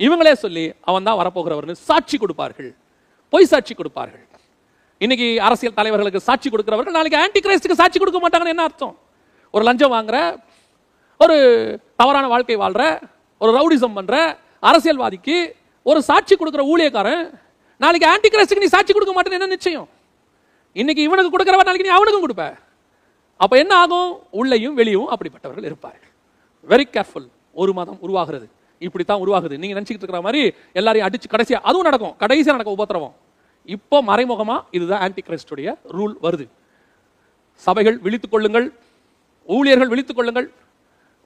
இவங்களே சொல்லி அவன் தான் வரப்போகிறவர்னு சாட்சி கொடுப்பார்கள், பொய் சாட்சி கொடுப்பார்கள். இன்னைக்கு அரசியல் தலைவர்களுக்கு சாட்சி கொடுக்கிறவர்கள் நாளைக்கு ஆன்டி கிரைஸ்டுக்கு சாட்சி கொடுக்க மாட்டாங்கன்னு என்ன அர்த்தம்? ஒரு லஞ்சம் வாங்குற, ஒரு தவறான வாழ்க்கை வாழ்கிற, ஒரு ரவுடிசம் பண்ணுற அரசியல்வாதிக்கு ஒரு சாட்சி கொடுக்குற ஊழியக்காரன் நாளைக்கு ஆன்டி கிரைஸ்டுக்கு நீ சாட்சி கொடுக்க மாட்டேன்னு என்ன நிச்சயம்? இன்னைக்கு இவனுக்கு கொடுக்குறவன் நாளைக்கு நீ அவனுக்கும் கொடுப்ப. அப்போ என்ன ஆகும்? உள்ளேயும் வெளியும் அப்படிப்பட்டவர்கள் இருப்பார்கள். Very careful. ஒரு மாதம் உருவாகிறது, இப்படித்தான் உருவாகுது. நீங்கள் நினச்சிக்கிட்டு இருக்கிற மாதிரி எல்லாரையும் அடிச்சு கடைசியாக அதுவும் நடக்கும், கடைசியாக நடக்கும் உபத்திரவம். இப்போ மறைமுகமாக இதுதான் ஆன்டி கிரைஸ்டுடைய ரூல் வருது. சபைகள் விழித்துக் கொள்ளுங்கள், ஊழியர்கள் விழித்துக் கொள்ளுங்கள்.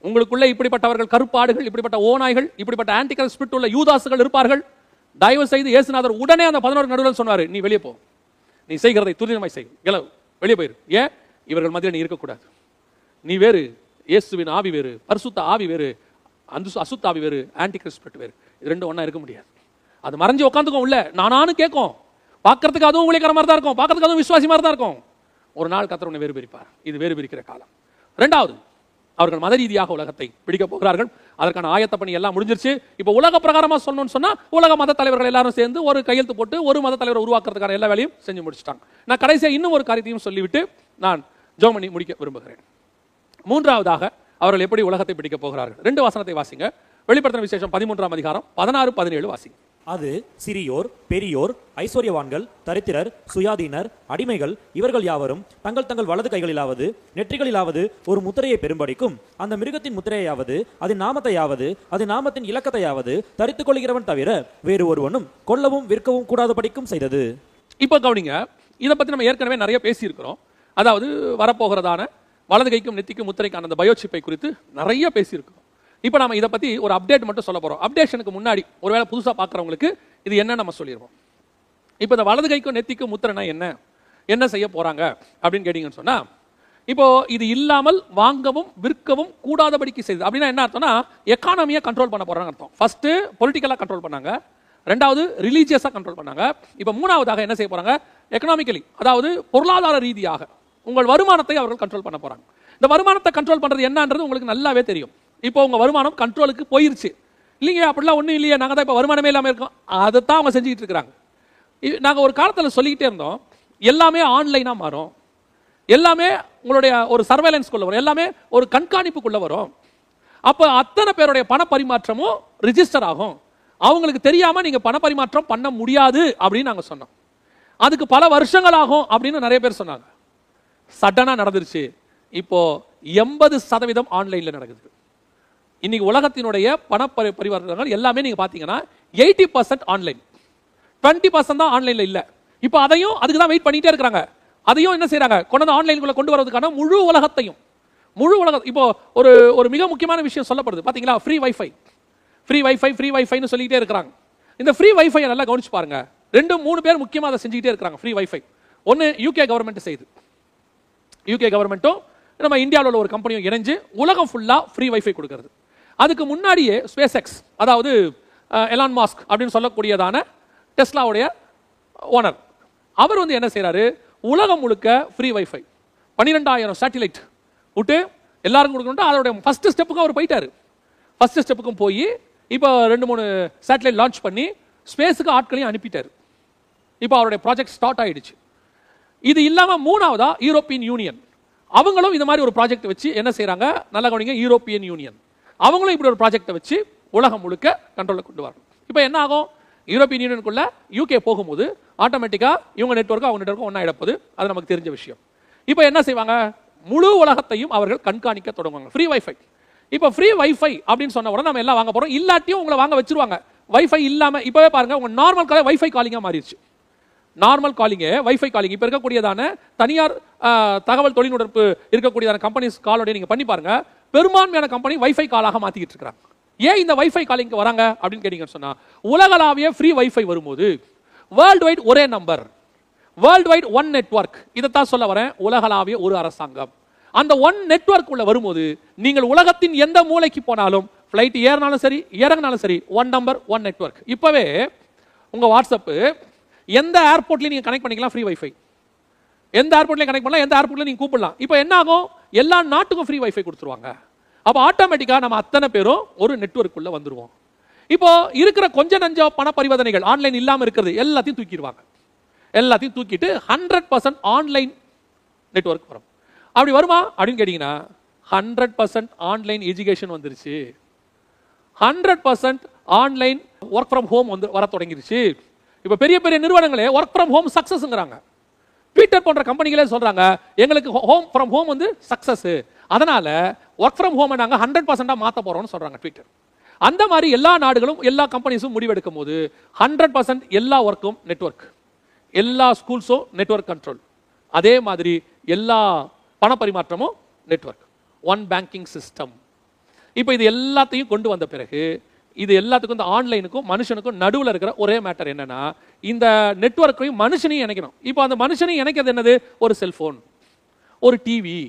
உங்களுக்குள்ளே இப்படிப்பட்டவர்கள், கருப்பாடுகள், இப்படிப்பட்ட ஓநாய்கள், இப்படிப்பட்ட ஆன்டி கிரைஸ்ட் ஸ்பிரிட் உள்ள யூதாசுகள் இருப்பார்கள். தயவு செய்து இயேசுநாதர் உடனே அந்த பதினோரு நடுவர்கள் சொன்னார், நீ வெளியே போ, நீ செய்கிறதை துரிதமாய் செய், எலவு வெளியே போயிரு. ஏன்? இவர்கள் மத்தியில் நீ இருக்கக்கூடாது, நீ வேறு, இயேசுவின் ஆவி வேறு, பரிசுத்த ஆவி வேறு, அந்த அசுத்த ஆவி வேறு, ஆன்டி கிரைஸ்ட் ஸ்பிரிட் வேறு, இது ரெண்டும் ஒன்றா இருக்க முடியாது. அது மறைஞ்சு உட்காந்துக்கும், உள்ள நானானு கேட்கும், பார்க்கறதுக்கு அதுவும் ஊழியக்கார மாதிரி தான் இருக்கும், பார்க்கறதுக்கு அதுவும் விசுவாசி மாதிரி தான் இருக்கும். ஒரு நாள் கர்த்தர் உன்னை வேறு பிரிப்பார், இது வேறு பிரிக்கிற காலம். ரெண்டாவது, அவர்கள் மத ரீதியாக உலகத்தை பிடிக்க போகிறார்கள். அதற்கான ஆயத்த பணி எல்லாம் முடிஞ்சிருச்சு. இப்போ உலக பிரகாரமாக சொன்னோம்னு சொன்னால் உலக மத தலைவர்கள் எல்லாரும் சேர்ந்து ஒரு கையெழுத்து போட்டு ஒரு மத தலைவரை உருவாக்குறதுக்கான எல்லா வேலையும் செஞ்சு முடிச்சுட்டாங்க. நான் கடைசியாக இன்னும் ஒரு காரியத்தையும் சொல்லிவிட்டு நான் ஜோமனி முடிக்க விரும்புகிறேன். மூன்றாவதாக அவர்கள் எப்படி உலகத்தை பிடிக்க போகிறார்கள், ரெண்டு வசனத்தை வாசிங்க. வெளிப்படுத்தின விசேஷம் பதிமூன்றாம் அதிகாரம் பதினாறு பதினேழு வாசிங்க. அது சிறியோர் பெரியோர் ஐஸ்வர்யவான்கள் தரித்திரர் சுயாதீனர் அடிமைகள் இவர்கள் யாவரும் தங்கள் தங்கள் வலது கைகளிலாவது நெற்றிகளிலாவது ஒரு முத்திரையை பெறும்படிக்கும், அந்த மிருகத்தின் முத்திரையாவது அது நாமத்தையாவது அது நாமத்தின் இலக்கத்தையாவது தரித்துக் கொள்கிறவன் தவிர வேறு ஒருவனும் கொல்லவும் விற்கவும் கூடாத படிக்கும் செய்தது. இப்போ கவனிங்க, இதை பற்றி நம்ம ஏற்கனவே நிறைய பேசியிருக்கிறோம். அதாவது வரப்போகிறதான வலது கைக்கும் நெத்திக்கும் முத்திரைக்கான அந்த பயோசிப்பை குறித்து நிறைய பேசியிருக்கிறோம். இப்போ நம்ம இதை பற்றி ஒரு அப்டேட் மட்டும் சொல்ல போகிறோம். அப்டேஷனுக்கு முன்னாடி ஒருவேளை புதுசாக பார்க்குறவங்களுக்கு இது என்ன நம்ம சொல்லிடுவோம். இப்போ இந்த வலது கைக்கும் நெத்திக்கும் முத்திரைனா என்ன, என்ன செய்ய போகிறாங்க அப்படின்னு கேட்டிங்கன்னு சொன்னால், இப்போது இது இல்லாமல் வாங்கவும் விற்கவும் கூடாதபடிக்கு செய்யுது. அப்படின்னா என்ன அர்த்தம்னா, எக்கானமியை கண்ட்ரோல் பண்ண போகிறாங்க அர்த்தம். ஃபஸ்ட்டு பொலிட்டிக்கலாக கண்ட்ரோல் பண்ணாங்க, ரெண்டாவது ரிலீஜியஸாக கண்ட்ரோல் பண்ணாங்க, இப்போ மூணாவதாக என்ன செய்ய போகிறாங்க, எக்கனாமிக்கலி, அதாவது பொருளாதார ரீதியாக உங்கள் வருமானத்தை அவர்கள் கண்ட்ரோல் பண்ண போகிறாங்க. இந்த வருமானத்தை கண்ட்ரோல் பண்ணுறது என்னன்றது உங்களுக்கு நல்லாவே தெரியும். இப்போ உங்கள் வருமானம் கண்ட்ரோலுக்கு போயிருச்சு இல்லைங்க, அப்படிலாம் ஒன்றும் இல்லையே, நாங்கள் தான் இப்போ வருமானமே இல்லாமல் இருக்கோம், அதை தான் அவங்க செஞ்சுக்கிட்டு இருக்கிறாங்க. நாங்கள் ஒரு காலத்தில் சொல்லிக்கிட்டே இருந்தோம், எல்லாமே ஆன்லைனாக மாறும், எல்லாமே உங்களுடைய ஒரு சர்வேலன்ஸ்குள்ளே வரும், எல்லாமே ஒரு கண்காணிப்புக்குள்ளே வரும், அப்போ அத்தனை பேருடைய பண பரிமாற்றமும் ரிஜிஸ்டர் ஆகும், அவங்களுக்கு தெரியாமல் நீங்கள் பண பரிமாற்றம் பண்ண முடியாது அப்படின்னு நாங்கள் சொன்னோம். அதுக்கு பல வருஷங்கள் ஆகும் அப்படின்னு நிறைய பேர் சொன்னாங்க. சடனாக நடந்துருச்சு. இப்போது எண்பது சதவீதம் ஆன்லைனில் நடக்குது. இன்னைக்கு உலகத்தினுடைய பண பரி பரிவர்த்தனைகள் எல்லாமே நீங்கள் பார்த்தீங்கன்னா eighty percent online, twenty percent தான் ஆன்லைனில் இல்லை. இப்போ அதையும் அதுக்கு தான் வெயிட் பண்ணிகிட்டே இருக்கிறாங்க. அதையும் என்ன செய்கிறாங்க, கொண்டு ஆன்லைனுக்குள்ளே கொண்டு வரதுக்கான முழு உலகத்தையும் முழு உலகம். இப்போ ஒரு ஒரு மிக முக்கியமான விஷயம் சொல்லப்படுது பார்த்தீங்களா, free wifi free wifi free வைஃபைன்னு சொல்லிக்கிட்டே இருக்கிறாங்க. இந்த ஃப்ரீ வைஃபையை நல்லா கவனிச்சு பாருங்க. ரெண்டு மூணு பேர் முக்கியமாக அதை செஞ்சுக்கிட்டே இருக்கிறாங்க ஃப்ரீ வைஃபை. ஒன்று யூகே கவர்மெண்ட் செய்து, யூகே கவர்மெண்ட்டும் நம்ம இந்தியாவில் உள்ள ஒரு கம்பெனியும் இணைஞ்சு உலகம் ஃபுல்லாக ஃப்ரீ வைஃபை கொடுக்கறது. அதுக்கு முன்னாடியே ஸ்பேஸ் எக்ஸ், அதாவது எலான் மாஸ்க் அப்படின்னு சொல்லக்கூடியதான டெஸ்லாவுடைய ஓனர், அவர் வந்து என்ன செய்கிறாரு, உலகம் முழுக்க ஃப்ரீ வைஃபை பன்னிரெண்டாயிரம் சேட்டிலைட் விட்டு எல்லாருக்கும் கொடுக்கணுன்ட்டு அதோடைய ஃபஸ்ட்டு ஸ்டெப்புக்கும் அவர் போயிட்டார். ஃபஸ்ட்டு ஸ்டெப்புக்கும் போய் இப்போ ரெண்டு மூணு சேட்டிலைட் லான்ச் பண்ணி ஸ்பேஸுக்கு ஆட்களையும் அனுப்பிட்டார். இப்போ அவருடைய ப்ராஜெக்ட் ஸ்டார்ட் ஆகிடுச்சு. இது இல்லாமல் மூணாவதா யூரோப்பியன் யூனியன், அவங்களும் இது மாதிரி ஒரு ப்ராஜெக்ட் வச்சு என்ன செய்கிறாங்க, நல்லா கவனிங்க, யூரோப்பியன் யூனியன் அவங்களும் இப்படி ஒரு ப்ராஜெக்டை வச்சு உலகம் முழுக்க கண்ட்ரோலில் கொண்டு வரணும். இப்போ என்ன ஆகும், யூரோப்பியன் யூனியனுக்குள்ளே யூகே போகும்போது ஆட்டோமேட்டிக்காக இவங்க நெட்வொர்க்கு அவங்க நெட்வொர்க்கும் ஒன்றா இடப்பது, அது நமக்கு தெரிஞ்ச விஷயம். இப்போ என்ன செய்வாங்க, முழு உலகத்தையும் அவர்கள் கண்காணிக்க தொடங்குவாங்க. ஃப்ரீ வைஃபை, இப்போ ஃப்ரீ வைஃபை அப்படின்னு சொன்ன உடனே நம்ம எல்லாம் வாங்க போகிறோம், இல்லாட்டியும் உங்களை வாங்க வச்சுருவாங்க. வைஃபை இல்லாமல் இப்போவே பாருங்கள், உங்கள் நார்மல் கால வைஃபை காலிங்காக மாறிடுச்சு. நார்மல் காலிங்கே வைஃபை காலிங். இப்போ இருக்கக்கூடியதான தனியார் தகவல் தொழில்நுட்பு இருக்கக்கூடியதான கம்பெனிஸ் காலோடைய நீங்கள் பண்ணி பாருங்கள், பெரும்பான்மையான கம்பெனி வைஃபை காலாக மாற்றிக்கிட்டு இருக்கிறாங்க. ஏன் இந்த வைஃபை காலிங்க்கு வராங்க அப்படின்னு கேட்டிங்கன்னு சொன்னால், உலகளாவிய ஃப்ரீ வைஃபை வரும்போது வேர்ல்டு வைட் ஒரே number, world wide one network, இதைத்தான் சொல்ல வரேன், உலகளாவிய ஒரு அரசாங்கம். அந்த ஒன் நெட்வொர்க் உள்ள வரும்போது நீங்கள் உலகத்தின் எந்த மூளைக்கு போனாலும், ஃப்ளைட் ஏறினாலும் சரி இறங்கினாலும் சரி, ஒன் நம்பர் ஒன் நெட்வொர்க். இப்போவே உங்கள் வாட்ஸ்அப்பு எந்த ஏர்போர்ட்லையும் நீங்கள் கனெக்ட் பண்ணிக்கலாம், ஃப்ரீ வைஃபை எந்த ஏர்போர்ட்லையும் கனெக்ட் பண்ணலாம், எந்த ஏர்போர்ட்லையும் நீங்கள் கூப்பிடலாம். இப்போ என்ன ஆகும், எல்லா நாட்டுக்கும் ஃப்ரீ வைஃபை கொடுத்துருவாங்க. அப்போ ஆட்டோமேட்டிக்காக நம்ம அத்தனை பேரும் ஒரு நெட்வொர்க்குள்ளே வந்துடுவோம். இப்போது இருக்கிற கொஞ்ச நஞ்ச பண பரிவர்த்தனைகள் ஆன்லைன் இல்லாமல் இருக்கிறது எல்லாத்தையும் தூக்கிடுவாங்க. எல்லாத்தையும் தூக்கிட்டு ஹண்ட்ரட் பர்சன்ட் ஆன்லைன் நெட்வொர்க் வரும். அப்படி வருமா அப்படின்னு கேட்டிங்கன்னா, ஹண்ட்ரட் பர்சன்ட் ஆன்லைன் எஜுகேஷன் வந்துருச்சு, hundred percent online work from home வந்து வர தொடங்கிருச்சு. இப்போ பெரிய பெரிய நிறுவனங்களே ஒர்க் ஃப்ரம் ஹோம் சக்ஸஸ்ங்கிறாங்க. ட்விட்டர் போன்ற கம்பெனிகளே சொல்கிறாங்க, எங்களுக்கு ஹோம் ஃப்ரம் ஹோம் வந்து சக்ஸஸ், அதனால் ஒர்க் ஃப்ரம் ஹோமை நாங்கள் ஹண்ட்ரட் பர்சன்டாக மாற்ற போகிறோம்னு சொல்கிறாங்க ட்விட்டர். அந்த மாதிரி எல்லா நாடுகளும் எல்லா கம்பெனிஸும் முடிவெடுக்கும் போது ஹண்ட்ரட் பர்சன்ட் எல்லா ஒர்க்கும் நெட்வொர்க், எல்லா ஸ்கூல்ஸும் நெட்வொர்க் கண்ட்ரோல், அதே மாதிரி எல்லா பண பரிமாற்றமும் நெட்வொர்க், ஒன் பேங்கிங் சிஸ்டம். இப்போ இது எல்லாத்தையும் கொண்டு வந்த பிறகு இது எல்லாத்துக்கும் இந்த ஆன்லைனுக்கும் மனுஷனுக்கும் நடுவில் இருக்கிற ஒரே மேட்டர் என்னன்னா, இந்த நெட்வொர்க்கையும் மனுஷனையும் இணைக்கணும். இப்போ அந்த மனுஷனையும் இணைக்கிறது என்னது, ஒரு செல்ஃபோன், ஒரு டிவி,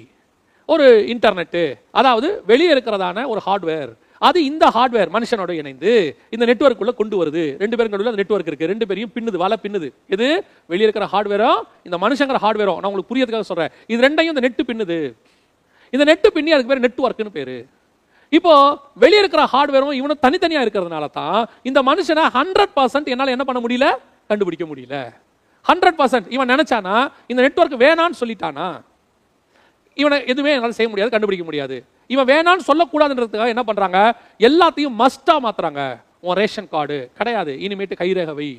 ஒரு இன்டர்நெட்டு, அதாவது வெளியே இருக்கிறதான ஒரு ஹார்ட்வேர், அது இந்த ஹார்ட்வேர் மனுஷனோட இணைந்து இந்த நெட்வொர்க்குள்ளே கொண்டு வருது. ரெண்டு பேருக்கு நடுவில் அந்த நெட்வொர்க் இருக்குது, ரெண்டு பேரையும் பின்னுது, வலை பின்னுது. இது வெளியே இருக்கிற ஹார்ட்வேரும் இந்த மனுஷங்கிற ஹார்ட்வேரும், நான் உங்களுக்கு புரியதுக்காக சொல்கிறேன், இது ரெண்டையும் இந்த நெட்டு பின்னுது. இந்த நெட்டு பின்னி அதுக்கு பேர் நெட்வொர்க்குன்னு பேரு. இப்போ வெளியே இருக்கிற ஹார்ட்வேரும் இவனும் தனித்தனியா இருக்கிறதுனால தான் இந்த மனுஷனை ஹண்ட்ரட் பர்சன்ட் என்னால் என்ன பண்ண முடியல, கண்டுபிடிக்க முடியல. ஹண்ட்ரட் பர்சன்ட் இவன் நினைச்சானா இந்த நெட்வொர்க் வேணான்னு சொல்லிட்டானா இவனை எதுவுமே என்னால் செய்ய முடியாது, கண்டுபிடிக்க முடியாது. இவன் வேணான்னு சொல்லக்கூடாதுன்றதுக்காக என்ன பண்றாங்க, எல்லாத்தையும் மஸ்டா மாத்துறாங்க. உன் ரேஷன் கார்டு கிடையாது, இனிமேட்டு கைரேகை வை,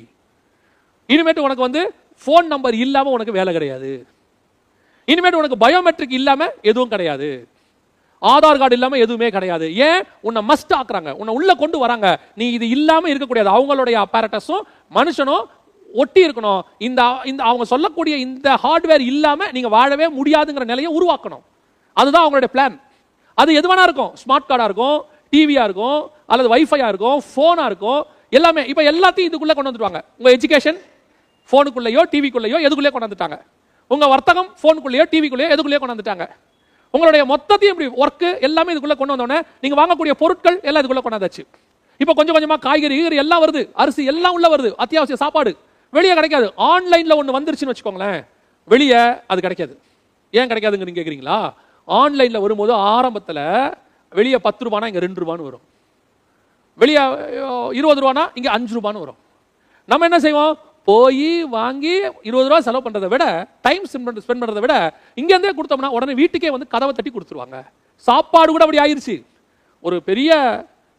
இனிமேட்டு உனக்கு வந்து ஃபோன் நம்பர் இல்லாமல் உனக்கு வேலை கிடையாது, இனிமேட்டு உனக்கு பயோமெட்ரிக் இல்லாமல் எதுவும் கிடையாது, ஆதார் கார்டு இல்லாமல் எதுவுமே கிடையாது. ஏன் உன்னை மஸ்ட் ஆக்குறாங்க, உன்னை உள்ள கொண்டு வராங்க, நீ இது இல்லாமல் இருக்கக்கூடாது. அவங்களுடைய அப்பாரட்டஸும் மனுஷனும் ஒட்டி இருக்கணும். இந்த இந்த அவங்க சொல்லக்கூடிய இந்த ஹார்ட்வேர் இல்லாமல் நீங்கள் வாழவே முடியாதுங்கிற நிலையை உருவாக்கணும். அதுதான் அவங்களுடைய பிளான். அது எதுவானா இருக்கும், ஸ்மார்ட் கார்டாக இருக்கும், டிவியாக இருக்கும், அல்லது வைஃபையாக இருக்கும், ஃபோனாக இருக்கும், எல்லாமே. இப்போ எல்லாத்தையும் இதுக்குள்ளே கொண்டு வந்துடுவாங்க. உங்கள் எஜுகேஷன் ஃபோனுக்குள்ளேயோ டிவிக்குள்ளேயோ எதுக்குள்ளேயோ கொண்டு வந்துட்டாங்க. உங்கள் வர்த்தகம் ஃபோனுக்குள்ளேயோ டிவிக்குள்ளேயோ எதுக்குள்ளேயோ கொண்டு வந்துட்டாங்க. உங்களுடைய மொத்தத்தையும் இப்படி ஒர்க்கு எல்லாமே இதுக்குள்ளே கொண்டு வந்தோடனே நீங்கள் வாங்கக்கூடிய பொருட்கள் எல்லாம் இதுக்குள்ளே கொண்டாந்தாச்சு. இப்போ கொஞ்சம் கொஞ்சமாக காய்கறி கீகறி எல்லாம் வருது, அரிசி எல்லாம் உள்ளே வருது, அத்தியாவசிய சாப்பாடு வெளியே கிடைக்காது. ஆன்லைனில் ஒன்று வந்துருச்சுன்னு வச்சுக்கோங்களேன், வெளியே அது கிடைக்காது. ஏன் கிடைக்காதுங்க நீங்கள் கேட்குறீங்களா? ஆன்லைனில் வரும்போது ஆரம்பத்தில் வெளியே பத்து ரூபானா இங்கே ரெண்டு ரூபான்னு வரும், வெளியே இருபது ரூபானா இங்கே அஞ்சு ரூபான்னு வரும். நம்ம என்ன செய்வோம், போய் வாங்கி இருபது ரூபா செலவு பண்றதை விட, டைம் ஸ்பெண்ட் பண்றதை விட இங்க இருந்தே கொடுத்தோம்னா உடனே வீட்டுக்கே வந்து கதவை தட்டி கொடுத்துருவாங்க. சாப்பாடு கூட அப்படி ஆயிடுச்சு. ஒரு பெரிய